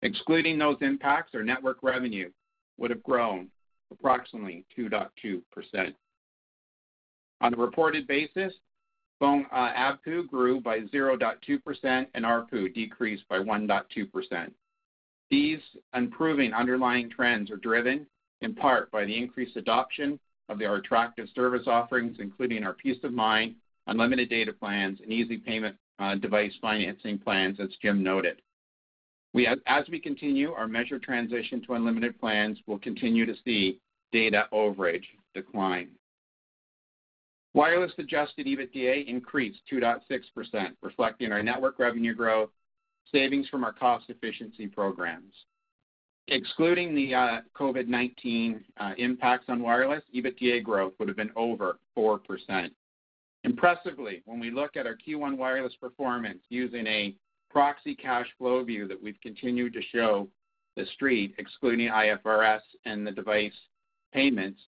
Excluding those impacts, our network revenue would have grown approximately two point two percent. On a reported basis, Phone uh, A B P U grew by zero point two percent and A R P U decreased by one point two percent. These improving underlying trends are driven in part by the increased adoption of our attractive service offerings, including our peace of mind, unlimited data plans, and easy payment uh, device financing plans, as Jim noted. We, as we continue our measured transition to unlimited plans, we'll continue to see data overage decline. Wireless adjusted EBITDA increased two point six percent, reflecting our network revenue growth, savings from our cost efficiency programs. Excluding the uh, COVID nineteen uh, impacts on wireless, EBITDA growth would have been over four percent. Impressively, when we look at our Q one wireless performance using a proxy cash flow view that we've continued to show the street, excluding I F R S and the device payments,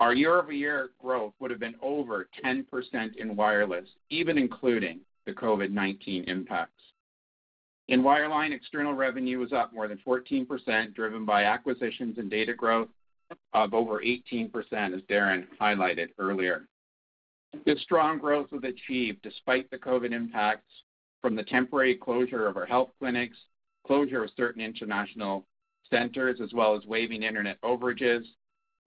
our year-over-year growth would have been over ten percent in wireless, even including the COVID nineteen impacts. In wireline, external revenue was up more than fourteen percent, driven by acquisitions and data growth of over eighteen percent, as Darren highlighted earlier. This strong growth was achieved despite the COVID impacts from the temporary closure of our health clinics, closure of certain international centers, as well as waiving internet overages,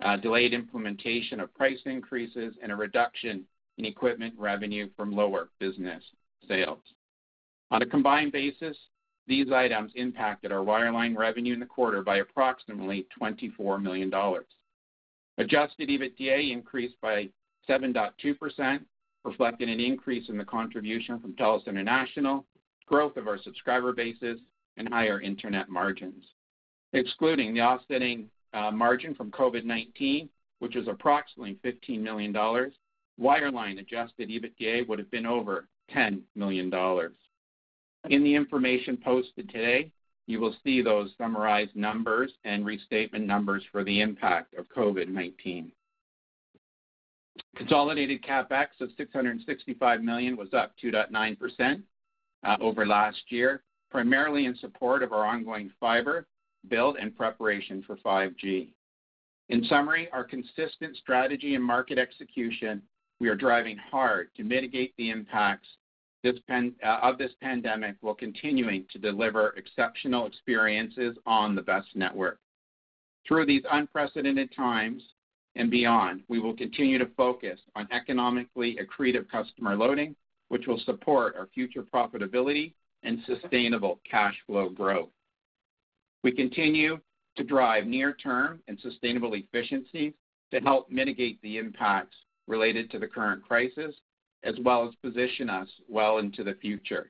uh, delayed implementation of price increases, and a reduction in equipment revenue from lower business sales. On a combined basis, these items impacted our wireline revenue in the quarter by approximately twenty-four million dollars. Adjusted EBITDA increased by seven point two percent, reflecting an increase in the contribution from TELUS International, growth of our subscriber bases, and higher internet margins. Excluding the offsetting uh, margin from COVID nineteen, which was approximately fifteen million dollars, wireline adjusted EBITDA would have been over ten million dollars. In the information posted today, you will see those summarized numbers and restatement numbers for the impact of COVID nineteen. Consolidated CapEx of six hundred sixty-five million dollars was up two point nine percent uh, over last year, primarily in support of our ongoing fiber build and preparation for five G. In summary, our consistent strategy and market execution, we are driving hard to mitigate the impacts This pen, uh, of this pandemic while continuing to deliver exceptional experiences on the best network. Through these unprecedented times and beyond, we will continue to focus on economically accretive customer loading, which will support our future profitability and sustainable cash flow growth. We continue to drive near-term and sustainable efficiencies to help mitigate the impacts related to the current crisis, as well as position us well into the future,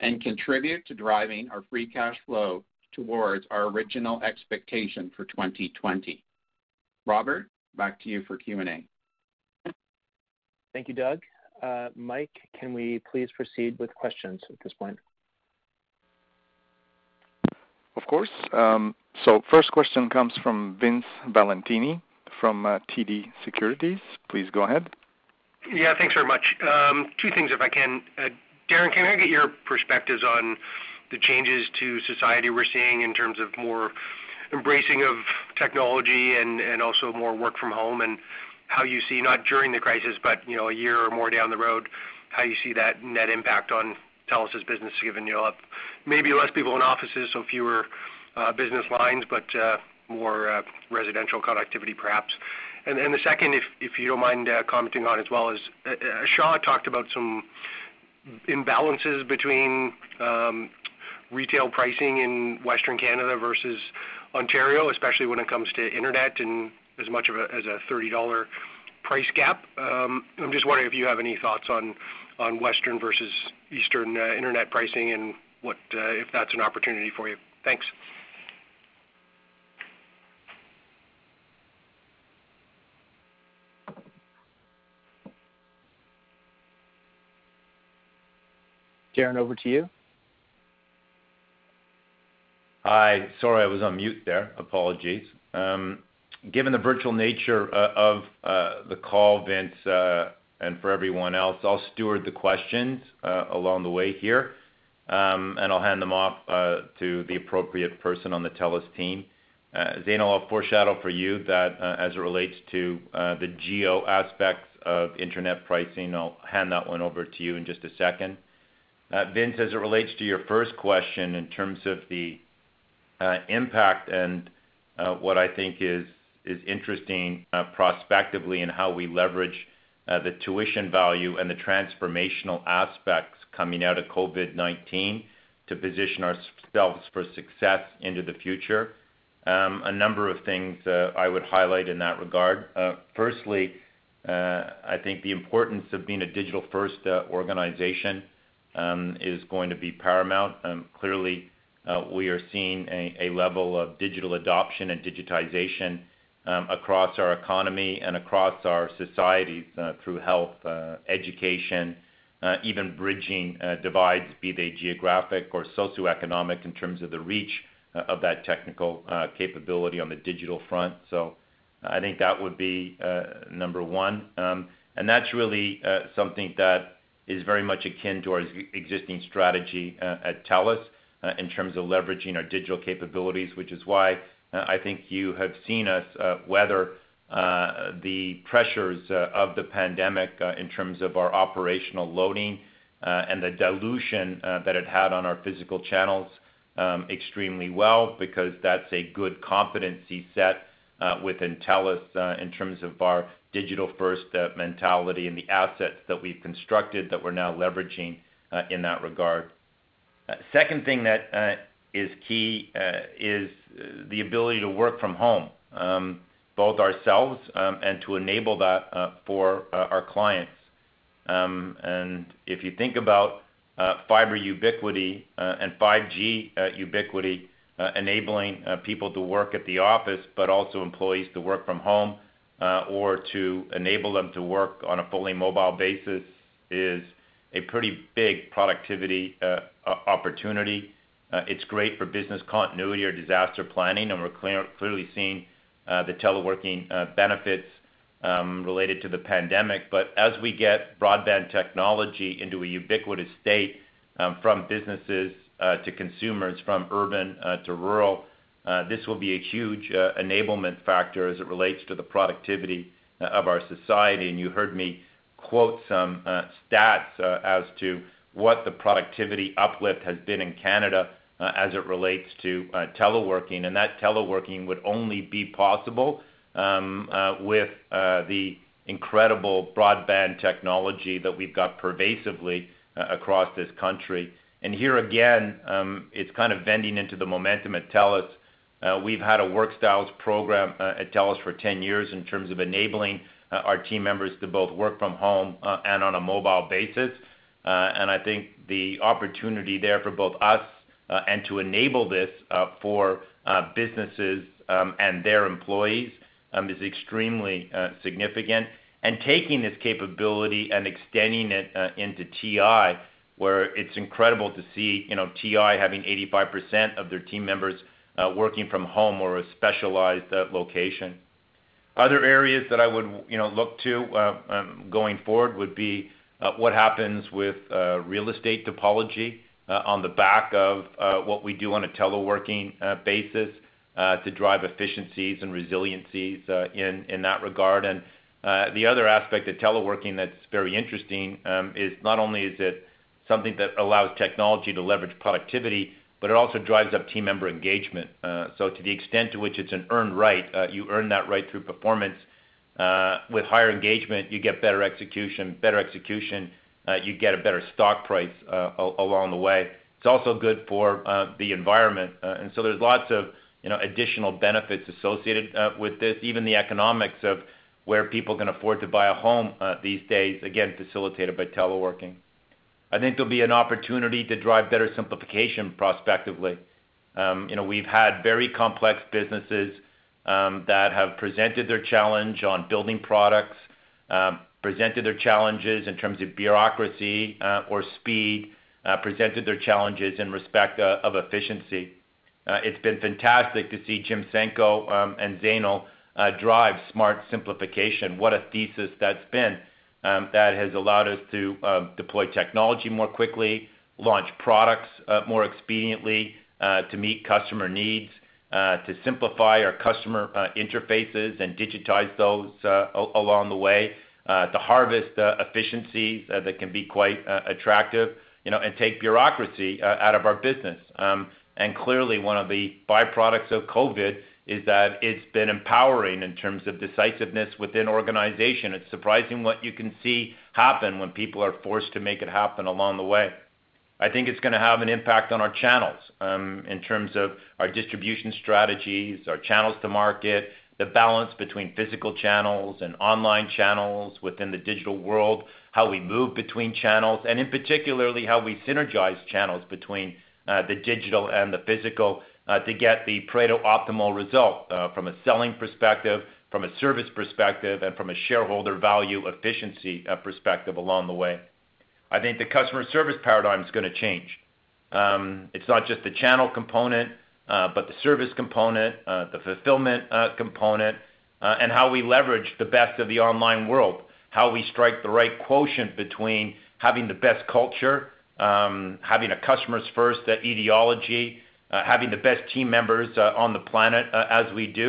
and contribute to driving our free cash flow towards our original expectation for twenty twenty. Robert, back to you for Q and A. Thank you, Doug. Uh, Mike, can we please proceed with questions at this point? Of course. Um, so first question comes from Vince Valentini from uh, T D Securities. Please go ahead. Yeah, thanks very much. Um, two things, if I can. Uh, Darren, can I get your perspectives on the changes to society we're seeing in terms of more embracing of technology and, and also more work from home, and how you see, not during the crisis, but, you know, a year or more down the road, how you see that net impact on TELUS's business, given you'll have maybe less people in offices, so fewer uh, business lines, but uh, more uh, residential connectivity perhaps. And, and the second, if, if you don't mind uh, commenting on as well, is uh, Shaw talked about some imbalances between um, retail pricing in Western Canada versus Ontario, especially when it comes to internet and as much of a, as a thirty dollar price gap. Um, I'm just wondering if you have any thoughts on, on Western versus Eastern uh, internet pricing and what uh, if that's an opportunity for you. Thanks. Darren, over to you. Hi. Sorry, I was on mute there. Apologies. Um, given the virtual nature uh, of uh, the call, Vince, uh, and for everyone else, I'll steward the questions uh, along the way here, um, and I'll hand them off uh, to the appropriate person on the TELUS team. Uh, Zainal, I'll foreshadow for you that uh, as it relates to uh, the geo aspects of internet pricing, I'll hand that one over to you in just a second. Uh, Vince, as it relates to your first question in terms of the uh, impact and uh, what I think is, is interesting uh, prospectively in how we leverage uh, the tuition value and the transformational aspects coming out of COVID nineteen to position ourselves for success into the future. Um, a number of things uh, I would highlight in that regard. Uh, firstly, uh, I think the importance of being a digital-first uh, organization Um, is going to be paramount. Um, clearly, uh, we are seeing a, a level of digital adoption and digitization um, across our economy and across our societies uh, through health, uh, education, uh, even bridging uh, divides, be they geographic or socioeconomic, in terms of the reach uh, of that technical uh, capability on the digital front. So I think that would be uh, number one. Um, and that's really uh, something that is very much akin to our existing strategy uh, at TELUS uh, in terms of leveraging our digital capabilities, which is why uh, I think you have seen us uh, weather uh, the pressures uh, of the pandemic uh, in terms of our operational loading uh, and the dilution uh, that it had on our physical channels um, extremely well, because that's a good competency set uh, within TELUS uh, in terms of our digital-first uh, mentality and the assets that we've constructed that we're now leveraging uh, in that regard. Uh, second thing that uh, is key uh, is the ability to work from home, um, both ourselves um, and to enable that uh, for uh, our clients. Um, and if you think about uh, fiber ubiquity uh, and five G uh, ubiquity, uh, enabling uh, people to work at the office, but also employees to work from home, Uh, or to enable them to work on a fully mobile basis, is a pretty big productivity uh, opportunity. Uh, it's great for business continuity or disaster planning, and we're clear, clearly seeing uh, the teleworking uh, benefits um, related to the pandemic. But as we get broadband technology into a ubiquitous state um, from businesses uh, to consumers, from urban uh, to rural, Uh, this will be a huge uh, enablement factor as it relates to the productivity uh, of our society. And you heard me quote some uh, stats uh, as to what the productivity uplift has been in Canada uh, as it relates to uh, teleworking. And that teleworking would only be possible um, uh, with uh, the incredible broadband technology that we've got pervasively uh, across this country. And here again, um, it's kind of vending into the momentum at TELUS. Uh, we've had a work styles program uh, at TELUS for ten years in terms of enabling uh, our team members to both work from home uh, and on a mobile basis. Uh, and I think the opportunity there for both us uh, and to enable this uh, for uh, businesses um, and their employees um, is extremely uh, significant. And taking this capability and extending it uh, into T I, where it's incredible to see, you know, T I having eighty-five percent of their team members Uh, working from home or a specialized uh, location. Other areas that I would, you know, look to uh, um, going forward would be uh, what happens with uh, real estate topology uh, on the back of uh, what we do on a teleworking uh, basis uh, to drive efficiencies and resiliencies uh, in, in that regard. And uh, the other aspect of teleworking that's very interesting um, is not only is it something that allows technology to leverage productivity, but it also drives up team member engagement. Uh, so to the extent to which it's an earned right, uh, you earn that right through performance. Uh, with higher engagement, you get better execution. Better execution, uh, you get a better stock price uh, along the way. It's also good for uh, the environment. Uh, and so there's lots of, you know, additional benefits associated uh, with this. Even the economics of where people can afford to buy a home uh, these days, again, facilitated by teleworking. I think there'll be an opportunity to drive better simplification prospectively. Um, you know, we've had very complex businesses um, that have presented their challenge on building products, um, presented their challenges in terms of bureaucracy uh, or speed, uh, presented their challenges in respect uh, of efficiency. Uh, it's been fantastic to see Jim Senko um, and Zainal uh, drive smart simplification. What a thesis that's been. Um, that has allowed us to uh, deploy technology more quickly, launch products uh, more expediently uh, to meet customer needs, uh, to simplify our customer uh, interfaces and digitize those uh, along the way, uh, to harvest uh, efficiencies uh, that can be quite uh, attractive, you know, and take bureaucracy uh, out of our business. Um, and clearly one of the byproducts of COVID is that it's been empowering in terms of decisiveness within organization. It's surprising what you can see happen when people are forced to make it happen along the way. I think it's going to have an impact on our channels um, in terms of our distribution strategies, our channels to market, the balance between physical channels and online channels within the digital world, how we move between channels, and in particularly how we synergize channels between uh, the digital and the physical Uh, to get the Pareto optimal result uh, from a selling perspective, from a service perspective, and from a shareholder value efficiency uh, perspective along the way. I think the customer service paradigm is going to change. Um, it's not just the channel component, uh, but the service component, uh, the fulfillment uh, component, uh, and how we leverage the best of the online world, how we strike the right quotient between having the best culture, um, having a customer's first uh, ideology, Uh, having the best team members uh, on the planet uh, as we do,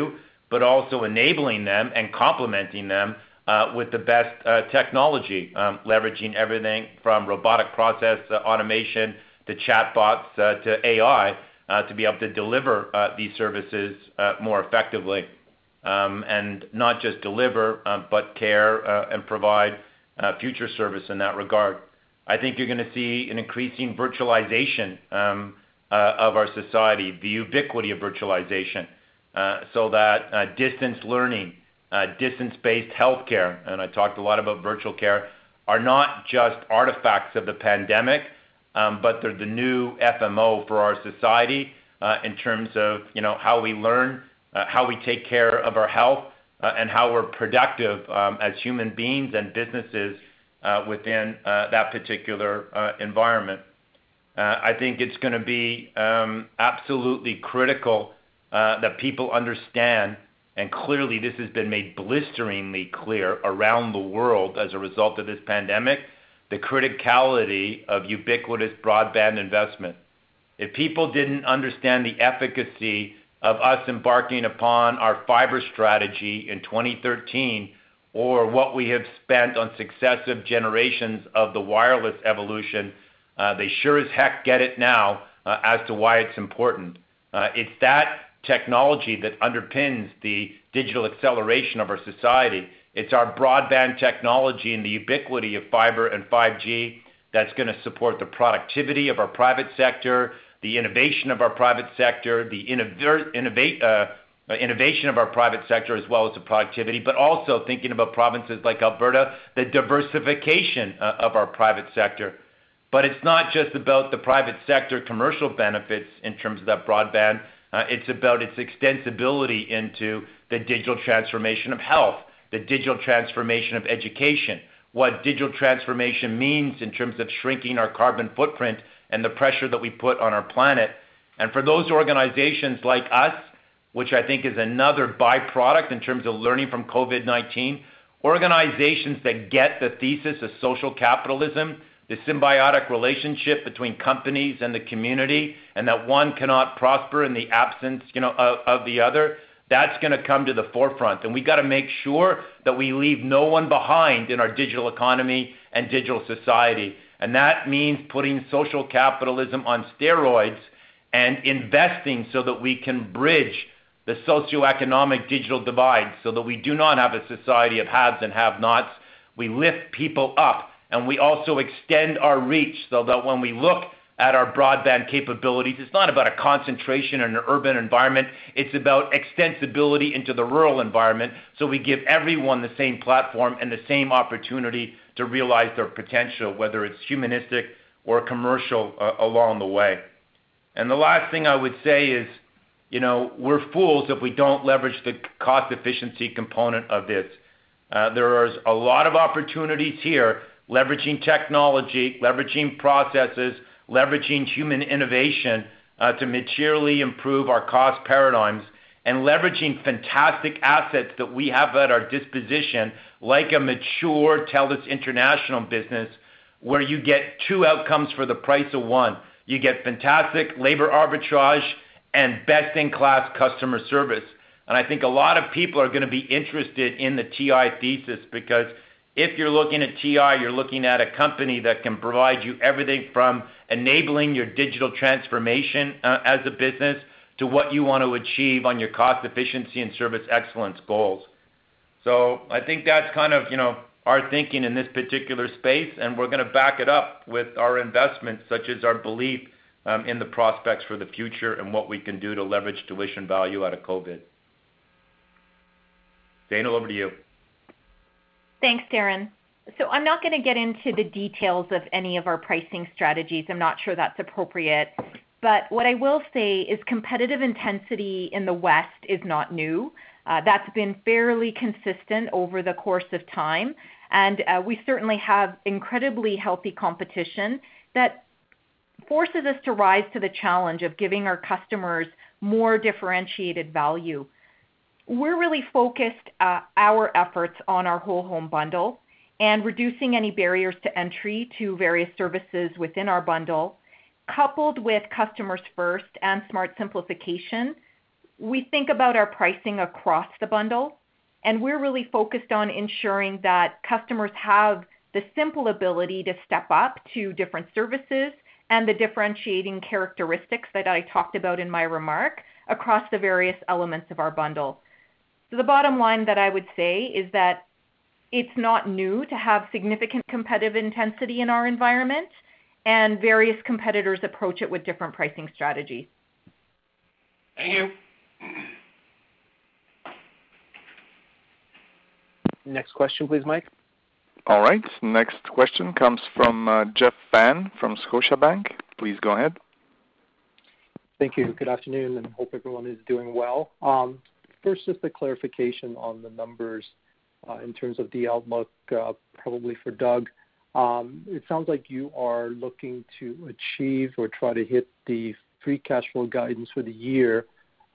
but also enabling them and complementing them uh, with the best uh, technology, um, leveraging everything from robotic process uh, automation to chatbots uh, to A I uh, to be able to deliver uh, these services uh, more effectively um, and not just deliver um, but care uh, and provide uh, future service in that regard. I think you're going to see an increasing virtualization um, Uh, of our society, the ubiquity of virtualization, uh, so that uh, distance learning, uh, distance-based healthcare, and I talked a lot about virtual care, are not just artifacts of the pandemic, um, but they're the new F M O for our society uh, in terms of you know how we learn, uh, how we take care of our health, uh, and how we're productive um, as human beings and businesses uh, within uh, that particular uh, environment. Uh, I think it's going to be um, absolutely critical uh, that people understand, and clearly this has been made blisteringly clear around the world as a result of this pandemic, the criticality of ubiquitous broadband investment. If people didn't understand the efficacy of us embarking upon our fiber strategy in twenty thirteen, or what we have spent on successive generations of the wireless evolution, Uh, they sure as heck get it now uh, as to why it's important. Uh, it's that technology that underpins the digital acceleration of our society. It's our broadband technology and the ubiquity of fiber and five G that's going to support the productivity of our private sector, the innovation of our private sector, the innov- innovate, uh, innovation of our private sector as well as the productivity, but also thinking about provinces like Alberta, the diversification uh, of our private sector. But it's not just about the private sector commercial benefits in terms of that broadband. Uh, it's about its extensibility into the digital transformation of health, the digital transformation of education, what digital transformation means in terms of shrinking our carbon footprint and the pressure that we put on our planet. And for those organizations like us, which I think is another byproduct in terms of learning from COVID nineteen, organizations that get the thesis of social capitalism, the symbiotic relationship between companies and the community, and that one cannot prosper in the absence, you know, of, of the other, that's going to come to the forefront. And we got to make sure that we leave no one behind in our digital economy and digital society. And that means putting social capitalism on steroids and investing so that we can bridge the socioeconomic digital divide so that we do not have a society of haves and have-nots. We lift people up. And we also extend our reach so that when we look at our broadband capabilities, it's not about a concentration in an urban environment. It's about extensibility into the rural environment. So we give everyone the same platform and the same opportunity to realize their potential, whether it's humanistic or commercial uh, along the way. And the last thing I would say is, you know, we're fools if we don't leverage the cost efficiency component of this. Uh, there is a lot of opportunities here. Leveraging technology, leveraging processes, leveraging human innovation uh, to materially improve our cost paradigms, and leveraging fantastic assets that we have at our disposition, like a mature TELUS International business, where you get two outcomes for the price of one. You get fantastic labor arbitrage and best-in-class customer service. And I think a lot of people are going to be interested in the T I thesis, because if you're looking at T I, you're looking at a company that can provide you everything from enabling your digital transformation uh, as a business to what you want to achieve on your cost efficiency and service excellence goals. So I think that's kind of, you know, our thinking in this particular space, and we're going to back it up with our investments, such as our belief um, in the prospects for the future and what we can do to leverage tuition value out of COVID. Zainal, over to you. Thanks, Darren. So I'm not going to get into the details of any of our pricing strategies. I'm not sure that's appropriate. But what I will say is competitive intensity in the West is not new. Uh, that's been fairly consistent over the course of time. And uh, we certainly have incredibly healthy competition that forces us to rise to the challenge of giving our customers more differentiated value. We're really focused uh, our efforts on our whole home bundle and reducing any barriers to entry to various services within our bundle. Coupled with customers first and smart simplification, we think about our pricing across the bundle, and we're really focused on ensuring that customers have the simple ability to step up to different services and the differentiating characteristics that I talked about in my remark across the various elements of our bundle. So the bottom line that I would say is that it's not new to have significant competitive intensity in our environment, and various competitors approach it with different pricing strategies. Thank you. Next question, please, Mike. All right. Next question comes from uh, Jeff Fan from Scotiabank. Please go ahead. Thank you. Good afternoon, and hope everyone is doing well. Um, first, just a clarification on the numbers uh, in terms of the outlook, uh, probably for Doug. Um, it sounds like you are looking to achieve or try to hit the free cash flow guidance for the year.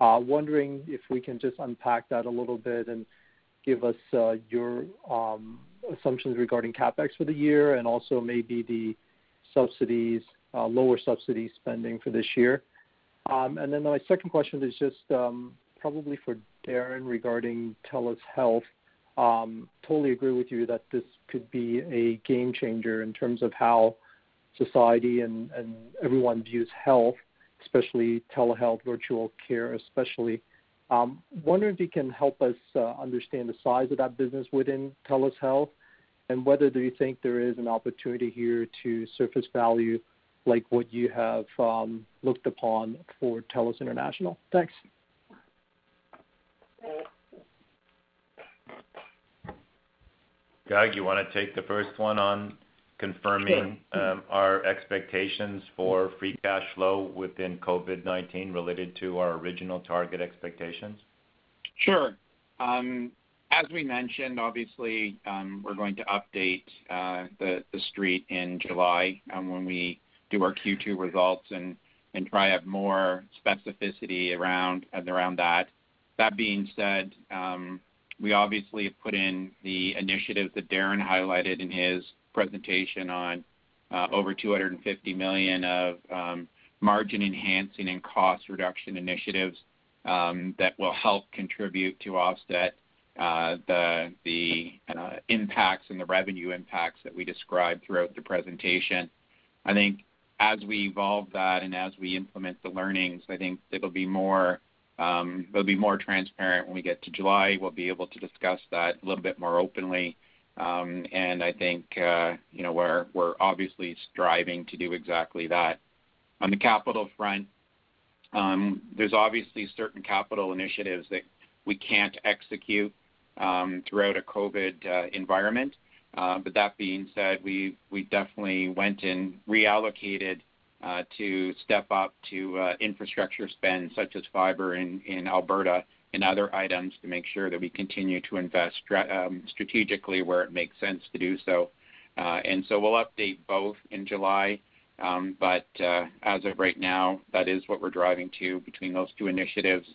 Uh, wondering if we can just unpack that a little bit and give us uh, your um, assumptions regarding CapEx for the year, and also maybe the subsidies, uh, lower subsidy spending for this year. Um, and then my second question is just um, probably for Darren regarding TELUS Health. Um, totally agree with you that this could be a game changer in terms of how society and, and everyone views health, especially telehealth, virtual care especially. Um, wondering if you can help us uh, understand the size of that business within TELUS Health, and whether do you think there is an opportunity here to surface value like what you have um, looked upon for TELUS International. Thanks. Doug, you want to take the first one on confirming sure. um, our expectations for free cash flow within COVID nineteen related to our original target expectations? Sure. Um, as we mentioned, obviously, um, we're going to update uh, the, the street in July um, when we do our Q two results and, and try to have more specificity around, around that. That being said, um, we obviously have put in the initiatives that Darren highlighted in his presentation on uh, over two hundred fifty million dollars of um, margin enhancing and cost reduction initiatives um, that will help contribute to offset uh, the, the uh, impacts and the revenue impacts that we described throughout the presentation. I think as we evolve that and as we implement the learnings, I think it'll be more Um, it'll be more transparent when we get to July. We'll be able to discuss that a little bit more openly. Um, and I think, uh, you know, we're, we're obviously striving to do exactly that. On the capital front, um, there's obviously certain capital initiatives that we can't execute um, throughout a COVID uh, environment. Uh, but that being said, we we definitely went and reallocated Uh, to step up to uh, infrastructure spend, such as fiber in, in Alberta and other items, to make sure that we continue to invest um, strategically where it makes sense to do so. Uh, and so we'll update both in July, um, but uh, as of right now, that is what we're driving to between those two initiatives.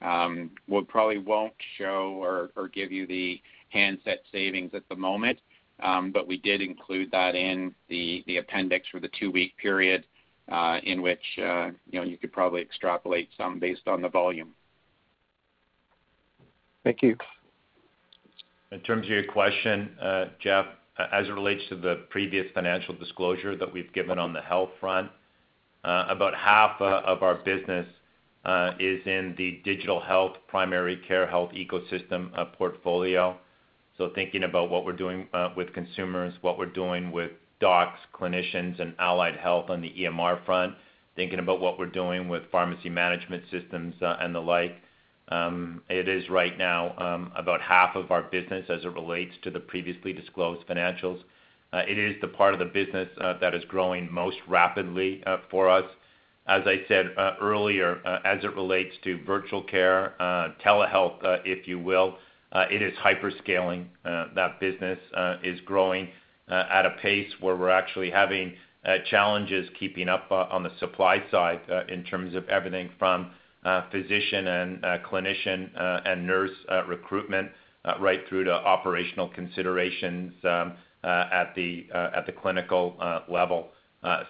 Um, we probably won't show or, or give you the handset savings at the moment, um, but we did include that in the, the appendix for the two-week period. uh, in which uh, you know you could probably extrapolate some based on the volume. Thank you. In terms of your question, uh, Jeff, as it relates to the previous financial disclosure that we've given on the health front, uh, about half uh, of our business uh, is in the digital health, primary care health ecosystem uh, portfolio. So thinking about what we're doing uh, with consumers, what we're doing with docs, clinicians, and allied health on the E M R front, thinking about what we're doing with pharmacy management systems uh, and the like. Um, it is right now um, about half of our business as it relates to the previously disclosed financials. Uh, it is the part of the business uh, that is growing most rapidly uh, for us. As I said uh, earlier, uh, as it relates to virtual care, uh, telehealth, uh, if you will, uh, it is hyperscaling. Uh, that business uh, is growing uh, at a pace where we're actually having uh, challenges keeping up uh, on the supply side uh, in terms of everything from Uh, physician and uh, clinician uh, and nurse uh, recruitment, uh, right through to operational considerations um, uh, at the uh, at the clinical uh, level, uh,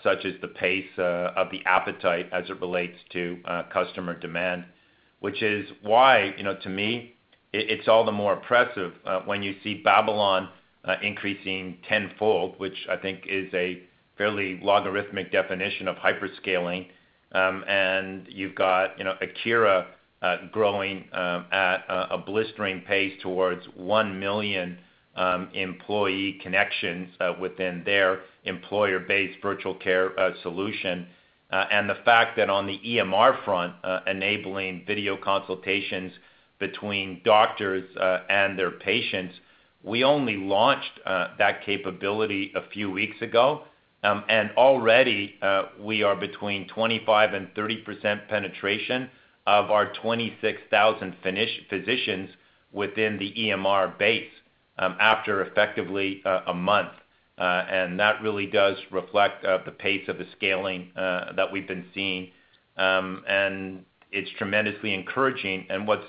such as the pace uh, of the appetite as it relates to uh, customer demand, which is why, you know, to me, it, it's all the more impressive uh, when you see Babylon uh, increasing tenfold, which I think is a fairly logarithmic definition of hyperscaling. Um, and you've got, you know, Akira uh, growing um, at a, a blistering pace towards one million um, employee connections uh, within their employer-based virtual care uh, solution. Uh, and the fact that on the E M R front, uh, enabling video consultations between doctors uh, and their patients, we only launched uh, that capability a few weeks ago. Um, and already uh, we are between twenty-five and thirty percent penetration of our twenty-six thousand physicians within the E M R base um, after effectively uh, a month. Uh, and that really does reflect uh, the pace of the scaling uh, that we've been seeing. Um, and it's tremendously encouraging. And what's,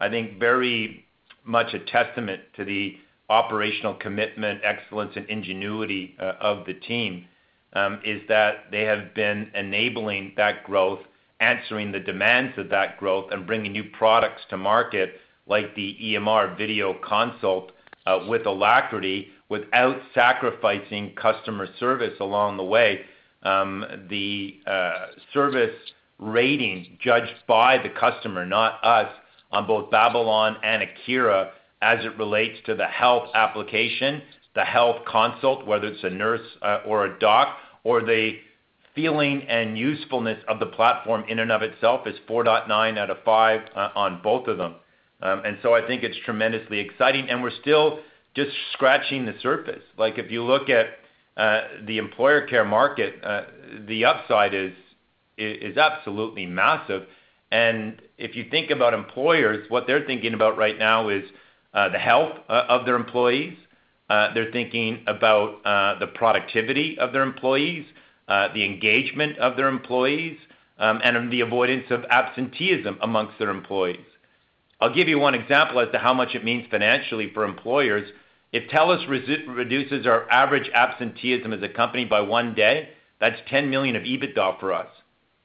I think, very much a testament to the operational commitment, excellence, and ingenuity uh, of the team um, is that they have been enabling that growth, answering the demands of that growth, and bringing new products to market like the E M R video consult uh, with alacrity without sacrificing customer service along the way. Um, the uh, service rating judged by the customer, not us, on both Babylon and Akira as it relates to the health application, the health consult, whether it's a nurse uh, or a doc, or the feeling and usefulness of the platform in and of itself, is four point nine out of five uh, on both of them. Um, and so I think it's tremendously exciting, and we're still just scratching the surface. Like if you look at uh, the employer care market, uh, the upside is is absolutely massive. And if you think about employers, what they're thinking about right now is Uh, the health uh, of their employees. Uh, they're thinking about uh, the productivity of their employees, uh, the engagement of their employees, um, and the avoidance of absenteeism amongst their employees. I'll give you one example as to how much it means financially for employers. If TELUS re- reduces our average absenteeism as a company by one day, that's ten million of EBITDA for us.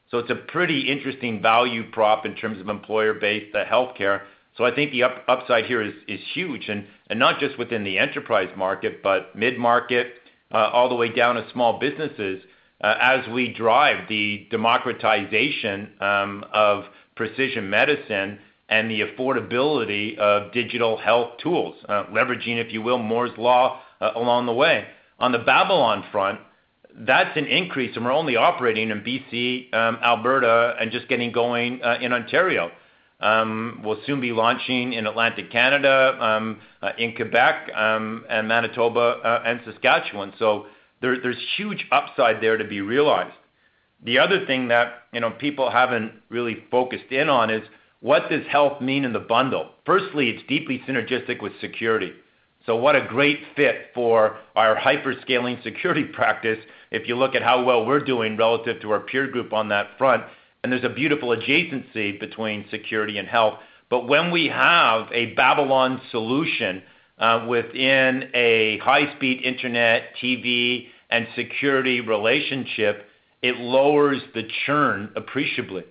So it's a pretty interesting value prop in terms of employer-based uh, healthcare. So I think the up, upside here is, is huge, and, and not just within the enterprise market, but mid-market, uh, all the way down to small businesses, uh, as we drive the democratization um, of precision medicine and the affordability of digital health tools, uh, leveraging, if you will, Moore's Law uh, along the way. On the Babylon front, that's an increase, and we're only operating in B C, um, Alberta, and just getting going uh, in Ontario. Um, we'll soon be launching in Atlantic Canada, um, uh, in Quebec, um, and Manitoba, uh, and Saskatchewan. So there, there's huge upside there to be realized. The other thing that, you know, people haven't really focused in on is, what does health mean in the bundle? Firstly, it's deeply synergistic with security. So what a great fit for our hyperscaling security practice if you look at how well we're doing relative to our peer group on that front. And there's a beautiful adjacency between security and health. But when we have a Babylon solution uh, within a high-speed internet, T V, and security relationship, it lowers the churn appreciably.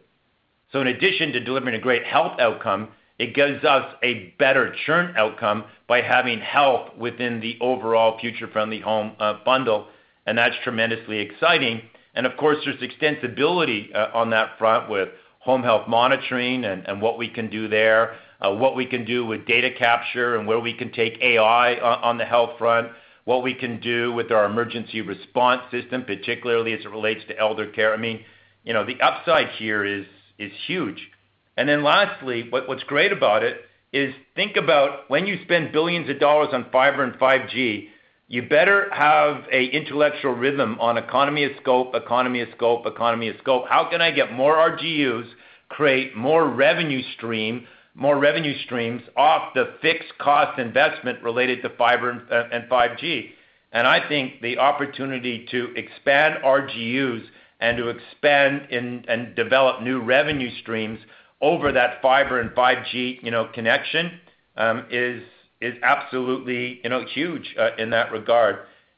So in addition to delivering a great health outcome, it gives us a better churn outcome by having health within the overall future-friendly home uh, bundle, and that's tremendously exciting. And of course, there's extensibility uh, on that front with home health monitoring and, and what we can do there, uh, what we can do with data capture and where we can take A I on, on the health front, what we can do with our emergency response system, particularly as it relates to elder care. I mean, you know, the upside here is is huge. And then lastly, what, what's great about it is think about when you spend billions of dollars on fiber and five G, you better have a intellectual rhythm on economy of scope, economy of scope, economy of scope. How can I get more R G Us, create more revenue stream, more revenue streams off the fixed cost investment related to fiber and, uh, and five G? And I think the opportunity to expand R G Us and to expand in, and develop new revenue streams over that fiber and five G, you know, connection um, is. is absolutely, you know, huge uh, in that regard.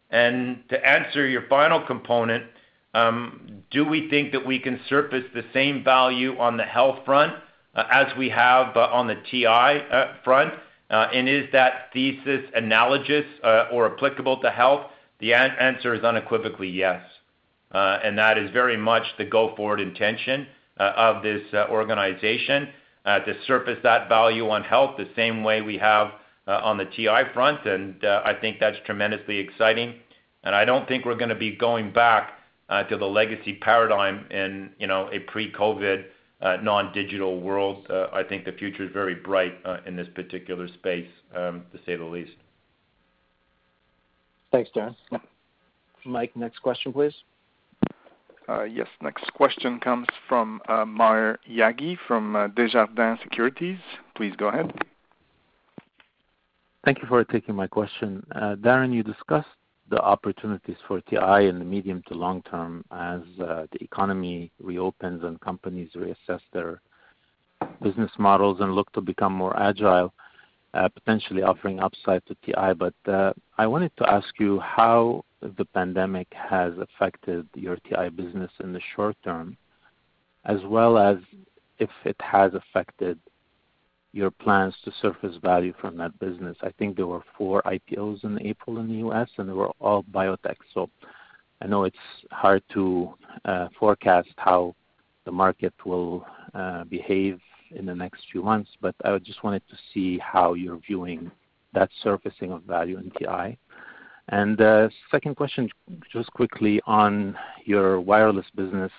And to answer your final component, um, do we think that we can surface the same value on the health front uh, as we have uh, on the T I uh, front? Uh, and is that thesis analogous uh, or applicable to health? The an- answer is unequivocally yes. Uh, and that is very much the go-forward intention uh, of this uh, organization uh, to surface that value on health the same way we have Uh, on the T I front, and uh, I think that's tremendously exciting. And I don't think we're going to be going back uh, to the legacy paradigm in, you know, a pre-COVID uh, non-digital world. Uh, I think the future is very bright uh, in this particular space, um, to say the least. Thanks, Darren. Mike, next question, please. Uh, yes, next question comes from uh, Meyer Yagi from uh, Desjardins Securities. Please go ahead. Thank you for taking my question. Uh, Darren, you discussed the opportunities for T I in the medium to long term as uh, the economy reopens and companies reassess their business models and look to become more agile, uh, potentially offering upside to T I. But uh, I wanted to ask you how the pandemic has affected your T I business in the short term, as well as if it has affected your plans to surface value from that business. I think there were four I P Os in April in the U S, and they were all biotech. So I know it's hard to uh, forecast how the market will uh, behave in the next few months, but I just wanted to see how you're viewing that surfacing of value in T I. And uh, second question, just quickly on your wireless business.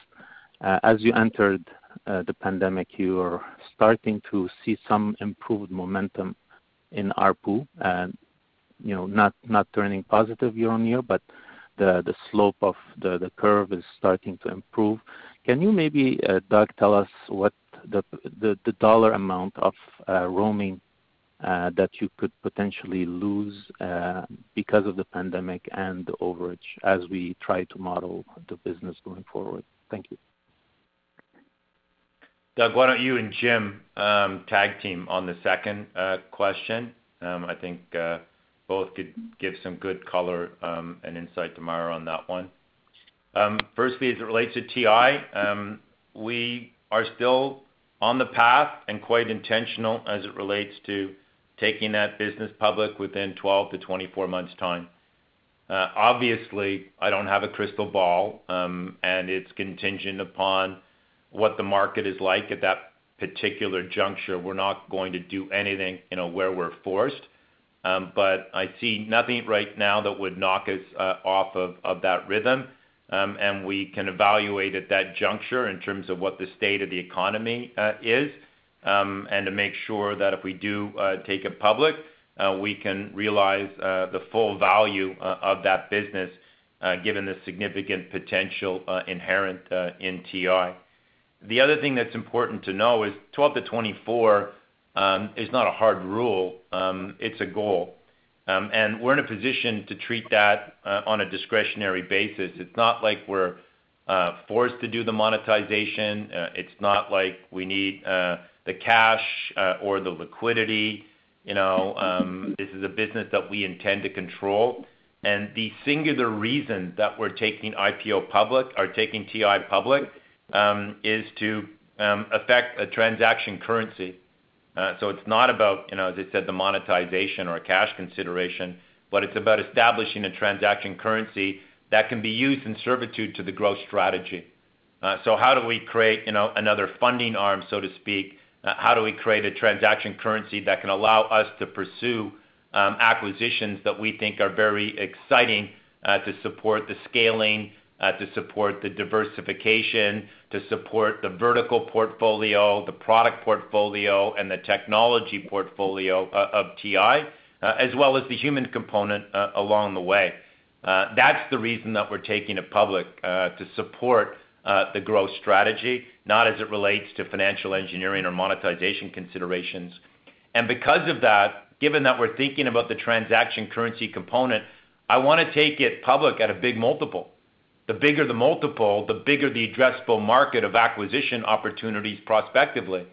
Uh, as you entered Uh, the pandemic, you are starting to see some improved momentum in A R P U, and you know, not not turning positive year on year, but the the slope of the, the curve is starting to improve. Can you maybe, uh, Doug, tell us what the the, the dollar amount of uh, roaming uh, that you could potentially lose uh, because of the pandemic and the overage as we try to model the business going forward? Thank you. Doug, why don't you and Jim um, tag team on the second uh, question? Um, I think uh, both could give some good color um, and insight to Mara on that one. Um, firstly, as it relates to T I, um, we are still on the path and quite intentional as it relates to taking that business public within twelve to twenty-four months' time. Uh, obviously, I don't have a crystal ball, um, and it's contingent upon what the market is like at that particular juncture. We're not going to do anything, you know, where we're forced. Um, but I see nothing right now that would knock us uh, off of, of that rhythm. Um, and we can evaluate at that juncture in terms of what the state of the economy uh, is, um, and to make sure that if we do uh, take it public, uh, we can realize uh, the full value uh, of that business, uh, given the significant potential uh, inherent uh, in T I. The other thing that's important to know is twelve to twenty-four um, is not a hard rule. Um, it's a goal. Um, and we're in a position to treat that uh, on a discretionary basis. It's not like we're uh, forced to do the monetization. Uh, it's not like we need uh, the cash uh, or the liquidity. You know, um, this is a business that we intend to control. And the singular reason that we're taking I P O public, or taking T I public, um, is to um, affect a transaction currency. Uh, so it's not about, you know, as I said, the monetization or cash consideration, but it's about establishing a transaction currency that can be used in servitude to the growth strategy. Uh, so how do we create, you know, another funding arm, so to speak? Uh, how do we create a transaction currency that can allow us to pursue um, acquisitions that we think are very exciting uh, to support the scaling, uh, to support the diversification, to support the vertical portfolio, the product portfolio, and the technology portfolio uh, of T I, uh, as well as the human component uh, along the way. Uh, that's the reason that we're taking it public, uh, to support uh, the growth strategy, not as it relates to financial engineering or monetization considerations. And because of that, given that we're thinking about the transaction currency component, I want to take it public at a big multiple. The bigger the multiple, the bigger the addressable market of acquisition opportunities prospectively.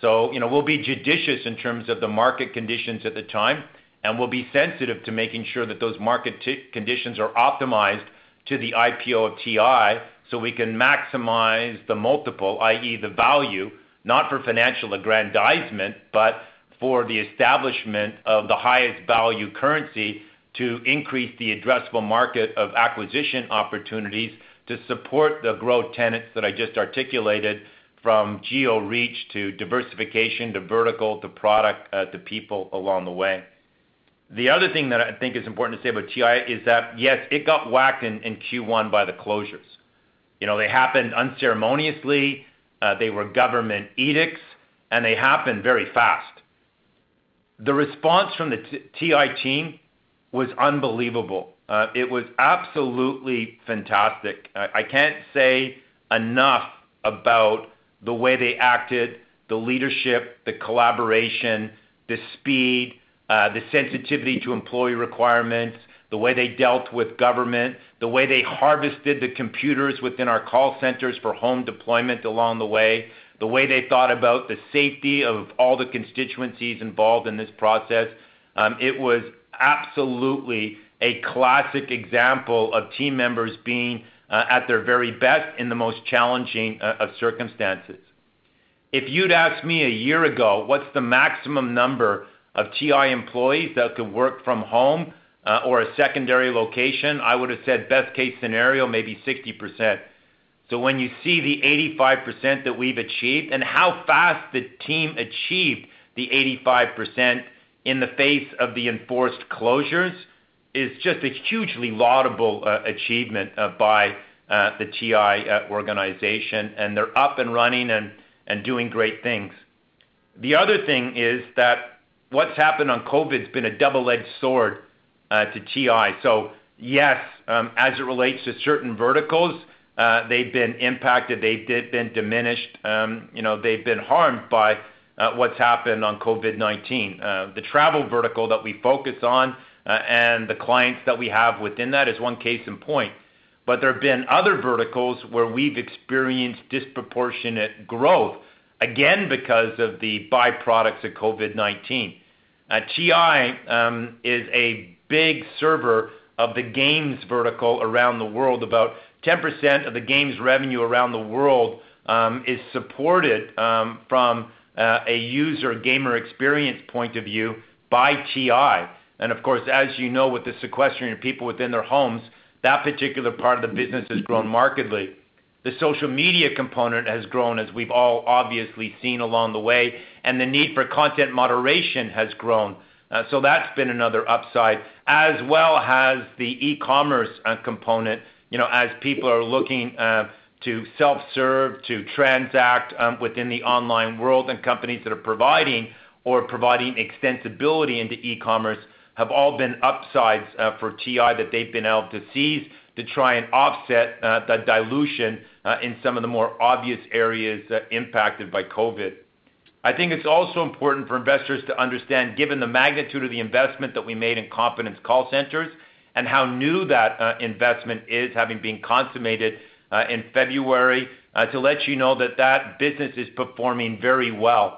So, you know, we'll be judicious in terms of the market conditions at the time, and we'll be sensitive to making sure that those market t- conditions are optimized to the I P O of T I, so we can maximize the multiple, that is the value, not for financial aggrandizement, but for the establishment of the highest value currency to increase the addressable market of acquisition opportunities to support the growth tenets that I just articulated, from geo reach to diversification to vertical to product uh, to people along the way. The other thing that I think is important to say about T I is that, yes, it got whacked in, in Q one by the closures. You know, they happened unceremoniously, uh, they were government edicts, and they happened very fast. The response from the T I team was unbelievable. Uh, it was absolutely fantastic. I, I can't say enough about the way they acted, the leadership, the collaboration, the speed, uh, the sensitivity to employee requirements, the way they dealt with government, the way they harvested the computers within our call centers for home deployment along the way, the way they thought about the safety of all the constituencies involved in this process. Um, it was absolutely a classic example of team members being uh, at their very best in the most challenging uh, of circumstances. If you'd asked me a year ago, what's the maximum number of T I employees that could work from home uh, or a secondary location, I would have said best case scenario, maybe sixty percent. So when you see the eighty-five percent that we've achieved and how fast the team achieved the eighty-five percent in the face of the enforced closures is just a hugely laudable uh, achievement uh, by uh, the T I uh, organization, and they're up and running and, and doing great things. The other thing is that what's happened on COVID has been a double-edged sword uh, to T I. So yes, um, as it relates to certain verticals, uh, they've been impacted, they've been diminished, um, you know, they've been harmed by Uh, what's happened on COVID nineteen. Uh, the travel vertical that we focus on uh, and the clients that we have within that is one case in point. But there have been other verticals where we've experienced disproportionate growth, again, because of the byproducts of COVID nineteen. Uh, T I um, is a big server of the games vertical around the world. About ten percent of the games revenue around the world um, is supported um, from Uh, a user gamer experience point of view by T I. And of course, as you know, with the sequestering of people within their homes, that particular part of the business has grown markedly. The social media component has grown, as we've all obviously seen along the way, and the need for content moderation has grown. Uh, so that's been another upside, as well as the e-commerce uh, component, you know, as people are looking uh, to self-serve, to transact um, within the online world, and companies that are providing or providing extensibility into e-commerce have all been upsides uh, for T I that they've been able to seize to try and offset uh, the dilution uh, in some of the more obvious areas uh, impacted by COVID. I think it's also important for investors to understand, given the magnitude of the investment that we made in Confidence Call Centers and how new that uh, investment is, having been consummated Uh, in February, uh, to let you know that that business is performing very well.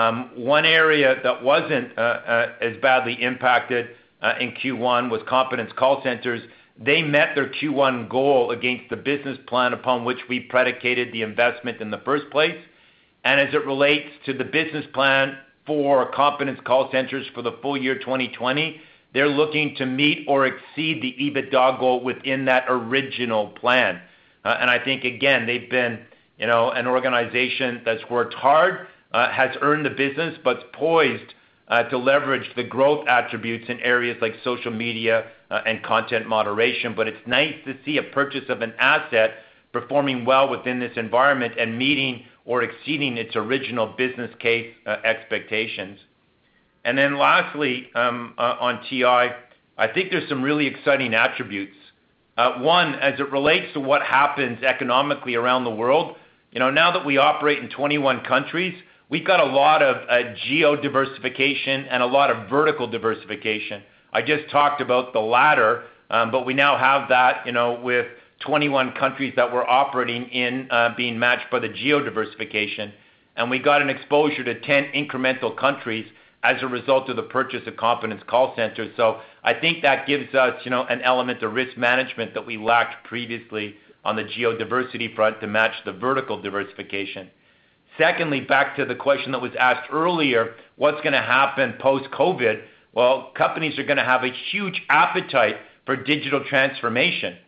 Um, one area that wasn't uh, uh, as badly impacted uh, in Q one was Confidence Call Centers. They met their Q one goal against the business plan upon which we predicated the investment in the first place. And as it relates to the business plan for Confidence Call Centers for the full year twenty twenty, they're looking to meet or exceed the EBITDA goal within that original plan. Uh, and I think, again, they've been, you know, an organization that's worked hard, uh, has earned the business, but's poised uh, to leverage the growth attributes in areas like social media uh, and content moderation. But it's nice to see a purchase of an asset performing well within this environment and meeting or exceeding its original business case uh, expectations. And then lastly, um, uh, on T I, I think there's some really exciting attributes. Uh, one, as it relates to what happens economically around the world, you know, now that we operate in twenty-one countries, we've got a lot of uh, geo-diversification and a lot of vertical diversification. I just talked about the latter, um, but we now have that, you know, with twenty-one countries that we're operating in uh, being matched by the geo-diversification, and we got an exposure to ten incremental countries as a result of the purchase of Confidence Call Centers. So I think that gives us, you know, an element of risk management that we lacked previously on the geo-diversity front to match the vertical diversification. Secondly, back to the question that was asked earlier, what's going to happen post-COVID? Well, companies are going to have a huge appetite for digital transformation.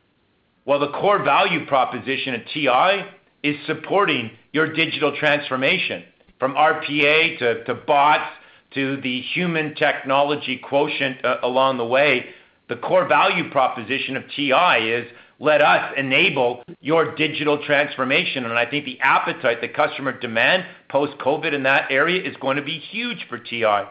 Well, the core value proposition at T I is supporting your digital transformation, from R P A to, to bots to the human technology quotient uh, along the way. The core value proposition of T I is let us enable your digital transformation. And I think the appetite, the customer demand post-COVID in that area is going to be huge for T I.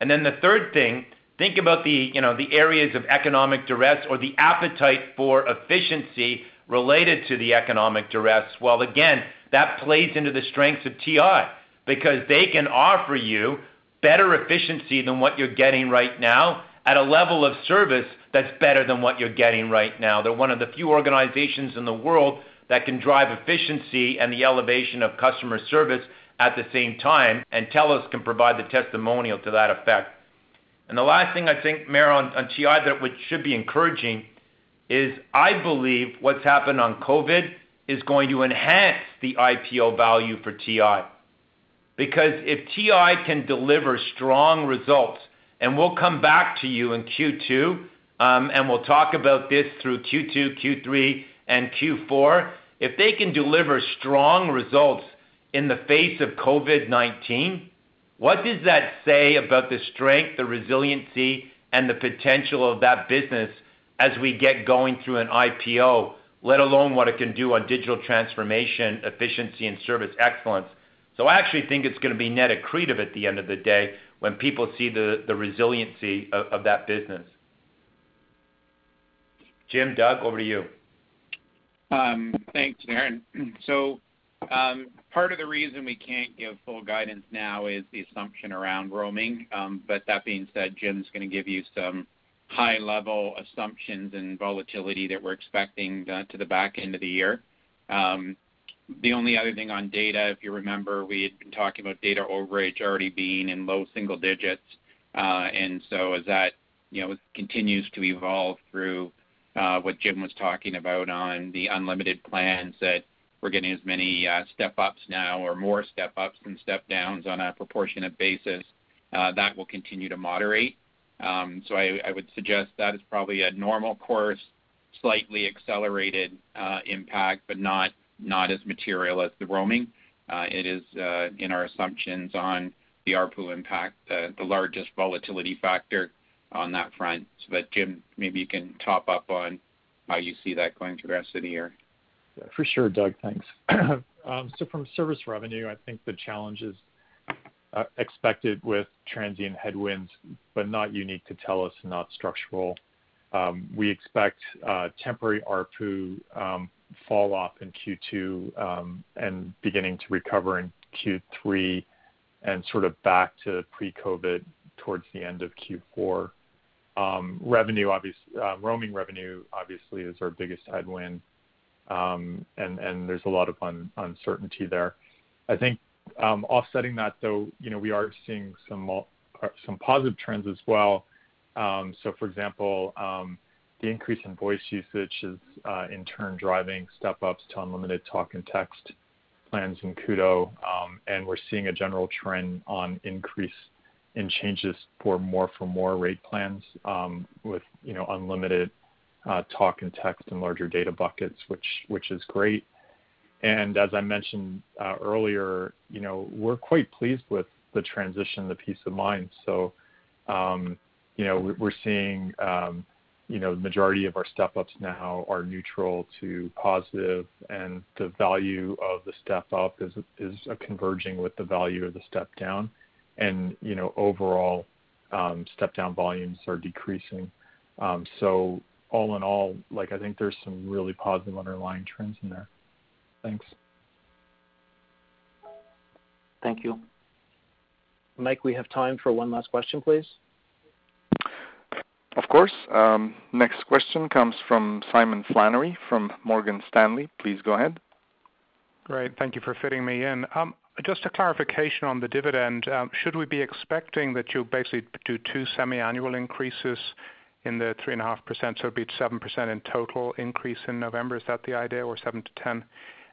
And then the third thing, think about the, you know, the areas of economic duress or the appetite for efficiency related to the economic duress. Well, again, that plays into the strengths of T I because they can offer you better efficiency than what you're getting right now at a level of service that's better than what you're getting right now. They're one of the few organizations in the world that can drive efficiency and the elevation of customer service at the same time, and TELUS can provide the testimonial to that effect. And the last thing I think, Mayor, on, on T I that which should be encouraging is I believe what's happened on COVID is going to enhance the I P O value for T I. Because if T I can deliver strong results, and we'll come back to you in Q two, um, and we'll talk about this through Q two, Q three, and Q four, if they can deliver strong results in the face of COVID nineteen, what does that say about the strength, the resiliency, and the potential of that business as we get going through an I P O, let alone what it can do on digital transformation, efficiency, and service excellence? So I actually think it's going to be net accretive at the end of the day when people see the, the resiliency of, of that business. Jim, Doug, over to you. Um, thanks, Darren. So um, part of the reason we can't give full guidance now is the assumption around roaming. Um, but that being said, Jim's going to give you some high-level assumptions and volatility that we're expecting uh, to the back end of the year. Um, the only other thing on data, if you remember, we had been talking about data overage already being in low single digits. Uh, and so as that, you know, continues to evolve through uh, what Jim was talking about on the unlimited plans that we're getting as many uh, step-ups now or more step-ups than step-downs on a proportionate basis. Uh, that will continue to moderate. Um, so I, I would suggest that is probably a normal course, slightly accelerated uh, impact, but not, not as material as the roaming. Uh, it is uh, in our assumptions on the A R P U impact, uh, the largest volatility factor on that front. So that, Jim, maybe you can top up on how you see that going through the rest of the year. For sure, Doug, thanks. um, so from service revenue, I think the challenge is uh, expected with transient headwinds, but not unique to TELUS, not structural. Um, we expect uh, temporary A R P U um, fall off in Q two um, and beginning to recover in Q three and sort of back to pre-COVID towards the end of Q four. Um, revenue, obviously, uh, roaming revenue, obviously, is our biggest headwind. Um, and, and there's a lot of un, uncertainty there. I think um, offsetting that, though, you know, we are seeing some uh, some positive trends as well Um, so, for example, um, the increase in voice usage is uh, in turn driving step-ups to unlimited talk and text plans in Kudo, um, and we're seeing a general trend on increase in changes for more for more rate plans um, with you know unlimited uh, talk and text and larger data buckets, which which is great. And as I mentioned uh, earlier, you know we're quite pleased with the transition, the peace of mind. So, um, you know we're seeing um, you know the majority of our step-ups now are neutral to positive, and the value of the step-up is is a converging with the value of the step-down. And, you know, overall um, step-down volumes are decreasing. Um, so all in all, like, I think there's some really positive underlying trends in there. Thanks. Thank you. Mike, we have time for one last question, please. Of course. Um, next question comes from Simon Flannery from Morgan Stanley. Please go ahead. Great. Thank you for fitting me in. Um, Just a clarification on the dividend. Um, should we be expecting that you'll basically do two semi-annual increases in the three point five percent, so it would be seven percent in total increase in November? Is that the idea, or seven to ten?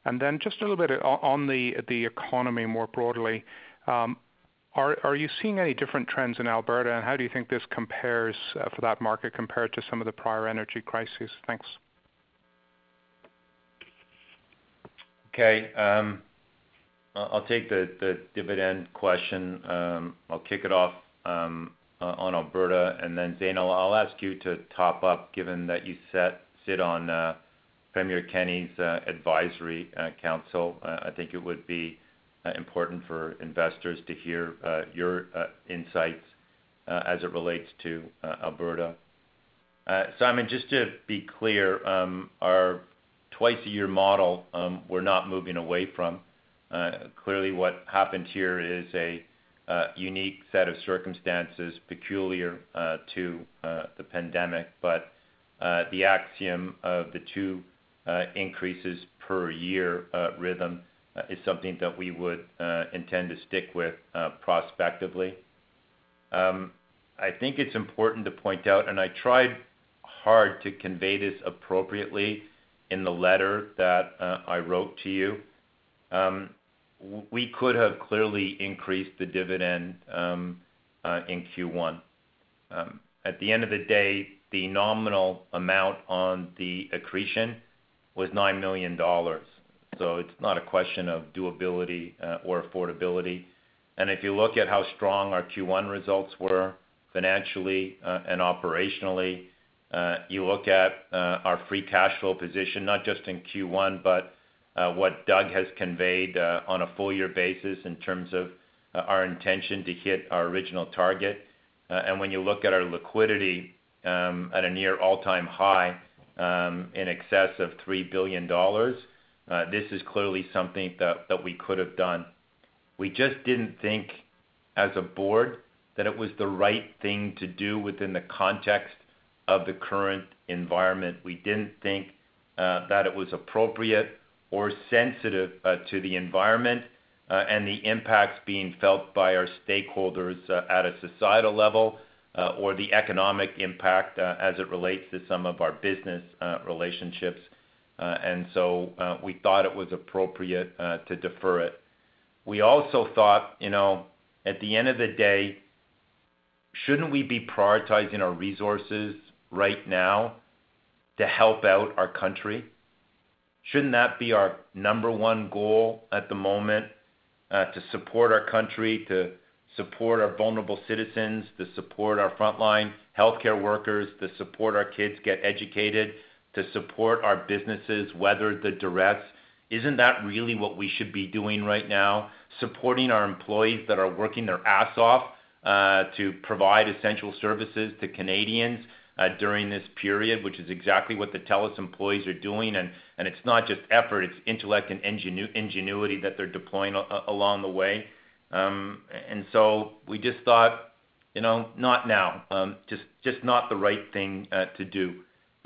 And then just a little bit on the the economy more broadly. Um, are, are you seeing any different trends in Alberta, and how do you think this compares uh, for that market compared to some of the prior energy crises? Thanks. Okay. Um I'll take the, the dividend question. Um, I'll kick it off um, uh, on Alberta, and then Zainal, I'll ask you to top up, given that you set, sit on uh, Premier Kenney's uh, advisory uh, council. Uh, I think it would be uh, important for investors to hear uh, your uh, insights uh, as it relates to uh, Alberta. Uh, Simon, just to be clear, um, our twice-a-year model um, we're not moving away from. Uh, clearly what happened here is a uh, unique set of circumstances peculiar uh, to uh, the pandemic, but uh, the axiom of the two uh, increases per year uh, rhythm uh, is something that we would uh, intend to stick with uh, prospectively. Um, I think it's important to point out, and I tried hard to convey this appropriately in the letter that uh, I wrote to you. Um, we could have clearly increased the dividend um, uh, in Q one. Um, at the end of the day, the nominal amount on the accretion was nine million dollars. So it's not a question of doability uh, or affordability. And if you look at how strong our Q one results were financially uh, and operationally, uh, you look at uh, our free cash flow position, not just in Q one, but Uh, what Doug has conveyed uh, on a full year basis in terms of uh, our intention to hit our original target. Uh, and when you look at our liquidity um, at a near all-time high um, in excess of three billion dollars, uh, this is clearly something that, that we could have done. We just didn't think as a board that it was the right thing to do within the context of the current environment. We didn't think uh, that it was appropriate or sensitive uh, to the environment uh, and the impacts being felt by our stakeholders uh, at a societal level uh, or the economic impact uh, as it relates to some of our business uh, relationships. Uh, and so uh, we thought it was appropriate uh, to defer it. We also thought, you know, at the end of the day, shouldn't we be prioritizing our resources right now to help out our country? Shouldn't that be our number one goal at the moment, uh, to support our country, to support our vulnerable citizens, to support our frontline healthcare workers, to support our kids get educated, to support our businesses weather the duress? Isn't that really what we should be doing right now? Supporting our employees that are working their ass off uh, to provide essential services to Canadians Uh, during this period, which is exactly what the TELUS employees are doing. And, and it's not just effort, it's intellect and ingenu- ingenuity that they're deploying a- along the way. Um, and so we just thought, you know, not now, um, just, just not the right thing uh, to do.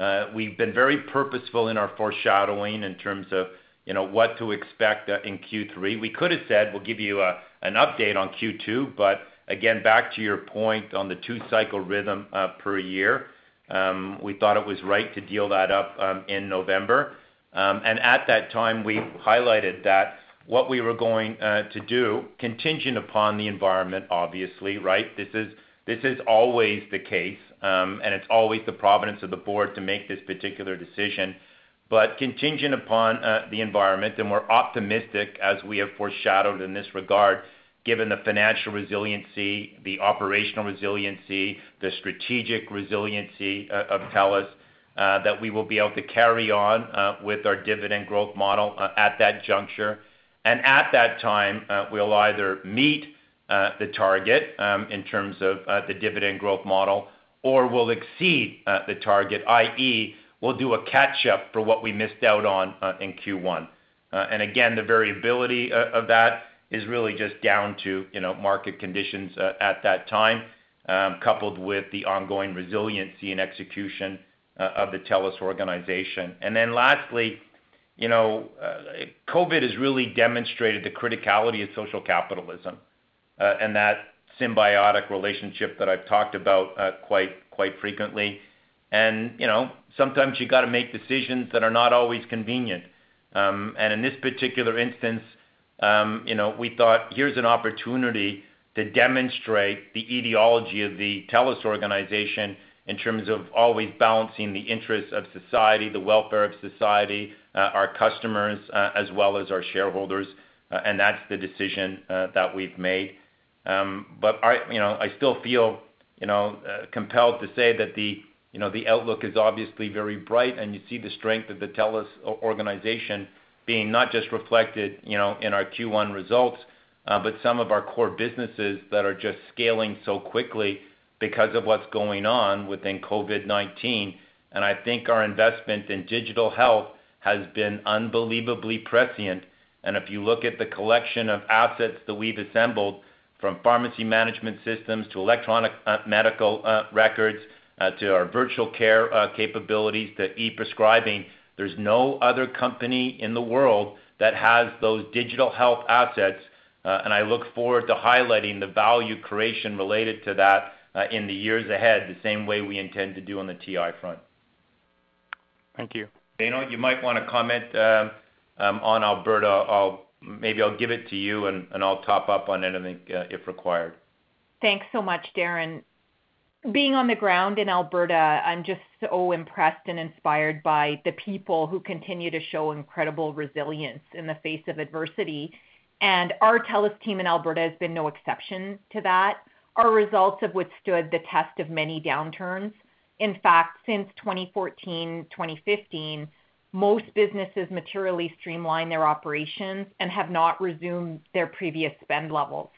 Uh, we've been very purposeful in our foreshadowing in terms of, you know, what to expect uh, in Q three. We could have said, we'll give you a, an update on Q two, but again, back to your point on the two-cycle rhythm uh, per year, um, we thought it was right to deal that up um, in November. Um, and at that time, we highlighted that what we were going uh, to do, contingent upon the environment, obviously, right? This is this is always the case, um, and it's always the providence of the board to make this particular decision. But contingent upon uh, the environment, and we're optimistic, as we have foreshadowed in this regard, given the financial resiliency, the operational resiliency, the strategic resiliency uh, of TELUS, uh, that we will be able to carry on uh, with our dividend growth model uh, at that juncture. And at that time, uh, we'll either meet uh, the target um, in terms of uh, the dividend growth model, or we'll exceed uh, the target, that is, we'll do a catch-up for what we missed out on uh, in Q one. Uh, and again, the variability uh, of that is really just down to, you know, market conditions uh, at that time, um, coupled with the ongoing resiliency and execution uh, of the TELUS organization. And then lastly, you know, uh, COVID has really demonstrated the criticality of social capitalism uh, and that symbiotic relationship that I've talked about uh, quite quite frequently. And, you know, sometimes you got to make decisions that are not always convenient. Um, and in this particular instance, um, you know, we thought here's an opportunity to demonstrate the ideology of the TELUS organization in terms of always balancing the interests of society, the welfare of society, uh, our customers, uh, as well as our shareholders. Uh, and that's the decision uh, that we've made. Um, but, I, you know, I still feel, you know, uh, compelled to say that the You know, the outlook is obviously very bright, and you see the strength of the TELUS organization being not just reflected, you know, in our Q one results, uh, but some of our core businesses that are just scaling so quickly because of what's going on within COVID nineteen. And I think our investment in digital health has been unbelievably prescient. And if you look at the collection of assets that we've assembled, from pharmacy management systems to electronic uh, medical uh, records, Uh, to our virtual care uh, capabilities, to e-prescribing, there's no other company in the world that has those digital health assets, uh, and I look forward to highlighting the value creation related to that uh, in the years ahead, the same way we intend to do on the T I front. Thank you. Dano, you might want to comment um, um, on Alberta. I'll, maybe I'll give it to you, and, and I'll top up on anything uh, if required. Thanks so much, Darren. Being on the ground in Alberta, I'm just so impressed and inspired by the people who continue to show incredible resilience in the face of adversity. And our TELUS team in Alberta has been no exception to that. Our results have withstood the test of many downturns. In fact, since twenty fourteen, twenty fifteen, most businesses materially streamlined their operations and have not resumed their previous spend levels.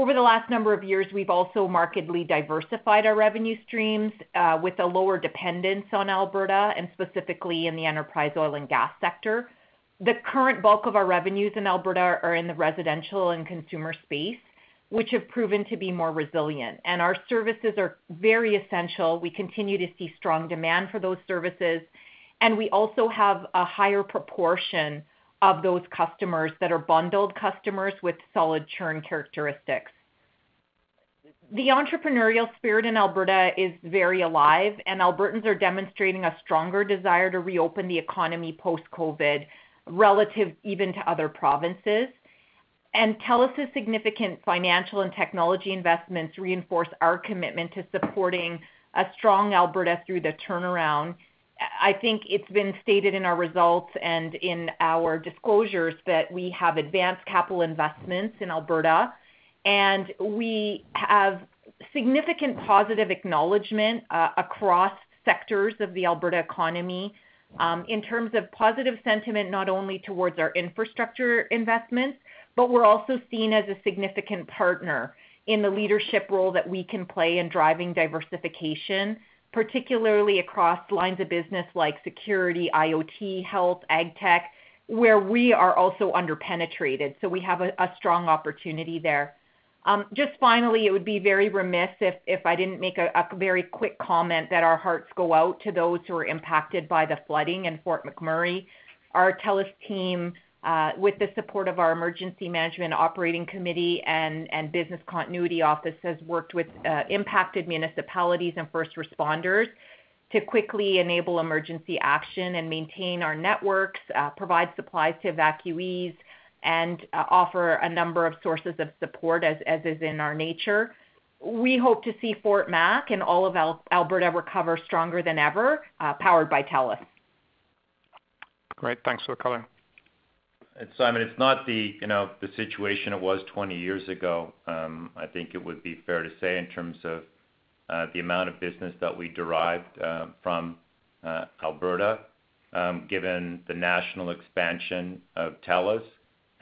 Over the last number of years, we've also markedly diversified our revenue streams uh, with a lower dependence on Alberta, and specifically in the enterprise oil and gas sector. The current bulk of our revenues in Alberta are in the residential and consumer space, which have proven to be more resilient. And our services are very essential. We continue to see strong demand for those services. And we also have a higher proportion of those customers that are bundled customers with solid churn characteristics. The entrepreneurial spirit in Alberta is very alive, and Albertans are demonstrating a stronger desire to reopen the economy post-COVID relative even to other provinces. And TELUS's significant financial and technology investments reinforce our commitment to supporting a strong Alberta through the turnaround. I think it's been stated in our results and in our disclosures that we have advanced capital investments in Alberta, and we have significant positive acknowledgement uh, across sectors of the Alberta economy um, in terms of positive sentiment not only towards our infrastructure investments, but we're also seen as a significant partner in the leadership role that we can play in driving diversification, particularly across lines of business like security, I O T, health, ag tech, where we are also underpenetrated. So we have a, a strong opportunity there. Um, just finally, it would be very remiss if, if I didn't make a, a very quick comment that our hearts go out to those who are impacted by the flooding in Fort McMurray. Our TELUS team uh, with the support of our Emergency Management Operating Committee and, and Business Continuity Office, has worked with uh, impacted municipalities and first responders to quickly enable emergency action and maintain our networks, uh, provide supplies to evacuees, and uh, offer a number of sources of support as, as is in our nature. We hope to see Fort Mac and all of Al- Alberta recover stronger than ever, uh, powered by TELUS. Great, thanks for the color. And Simon, it's not the you know the situation it was twenty years ago. Um, I think it would be fair to say in terms of uh, the amount of business that we derived uh, from uh, Alberta, um, given the national expansion of TELUS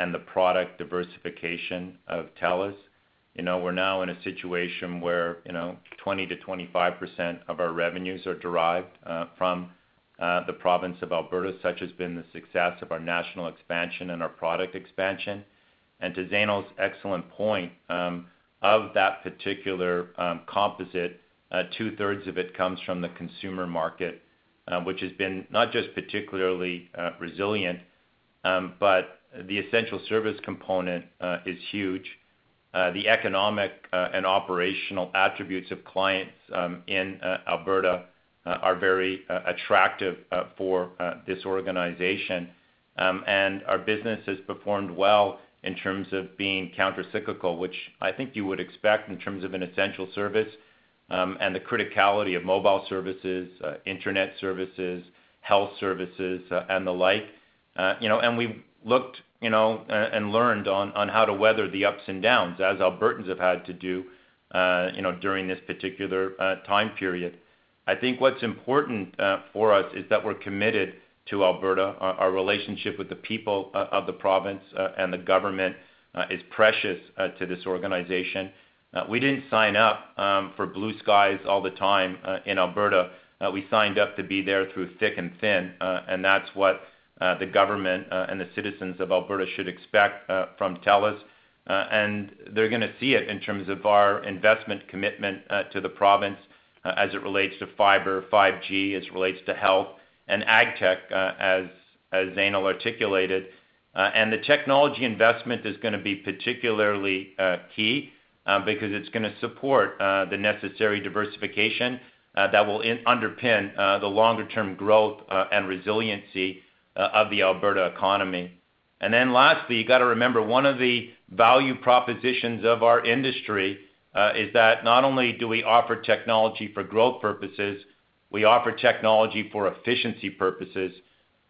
and the product diversification of TELUS. You know, we're now in a situation where, you know, twenty to twenty-five percent of our revenues are derived uh, from uh, the province of Alberta. Such has been the success of our national expansion and our product expansion. And to Zainal's excellent point, um, of that particular um, composite, uh, two-thirds of it comes from the consumer market, uh, which has been not just particularly uh, resilient, um, but the essential service component uh, is huge. Uh, the economic uh, and operational attributes of clients um, in uh, Alberta uh, are very uh, attractive uh, for uh, this organization. Um, and our business has performed well in terms of being countercyclical, which I think you would expect in terms of an essential service um, and the criticality of mobile services, uh, internet services, health services, uh, and the like. Uh, you know, and we looked you know, uh, and learned on, on how to weather the ups and downs, as Albertans have had to do, uh, you know, during this particular uh, time period. I think what's important uh, for us is that we're committed to Alberta. Our, our relationship with the people uh, of the province uh, and the government uh, is precious uh, to this organization. Uh, we didn't sign up um, for blue skies all the time uh, in Alberta. Uh, we signed up to be there through thick and thin, uh, and that's what Uh, the government uh, and the citizens of Alberta should expect uh, from TELUS, uh, and they're going to see it in terms of our investment commitment uh, to the province uh, as it relates to fiber, five G, as it relates to health, and AgTech, uh, as, as Zainal articulated. Uh, and the technology investment is going to be particularly uh, key uh, because it's going to support uh, the necessary diversification uh, that will in, underpin uh, the longer-term growth uh, and resiliency Uh, of the Alberta economy. And then lastly, you got to remember one of the value propositions of our industry uh, is that not only do we offer technology for growth purposes, we offer technology for efficiency purposes.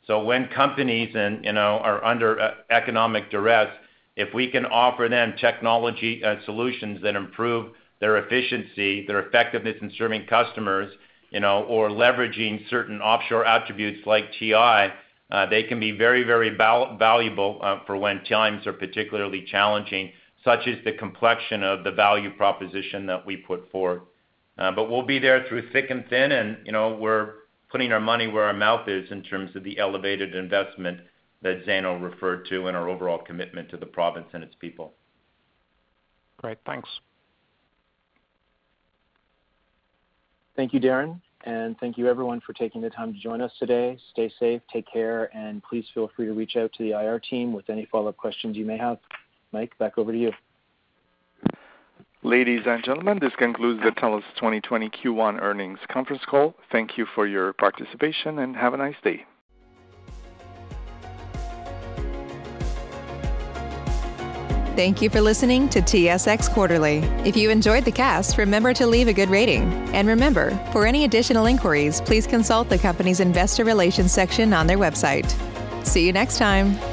So when companies and you know are under uh, economic duress, if we can offer them technology uh, solutions that improve their efficiency, their effectiveness in serving customers, you know, or leveraging certain offshore attributes like T I, Uh, they can be very, very val- valuable uh, for when times are particularly challenging, such is the complexion of the value proposition that we put forward. Uh, but we'll be there through thick and thin, and you know we're putting our money where our mouth is in terms of the elevated investment that Zeno referred to and our overall commitment to the province and its people. Great, thanks. Thank you, Darren. And thank you, everyone, for taking the time to join us today. Stay safe, take care, and please feel free to reach out to the I R team with any follow-up questions you may have. Mike, back over to you. Ladies and gentlemen, this concludes the TELUS twenty twenty Q one earnings conference call. Thank you for your participation, and have a nice day. Thank you for listening to T S X Quarterly. If you enjoyed the cast, remember to leave a good rating. And remember, for any additional inquiries, please consult the company's investor relations section on their website. See you next time.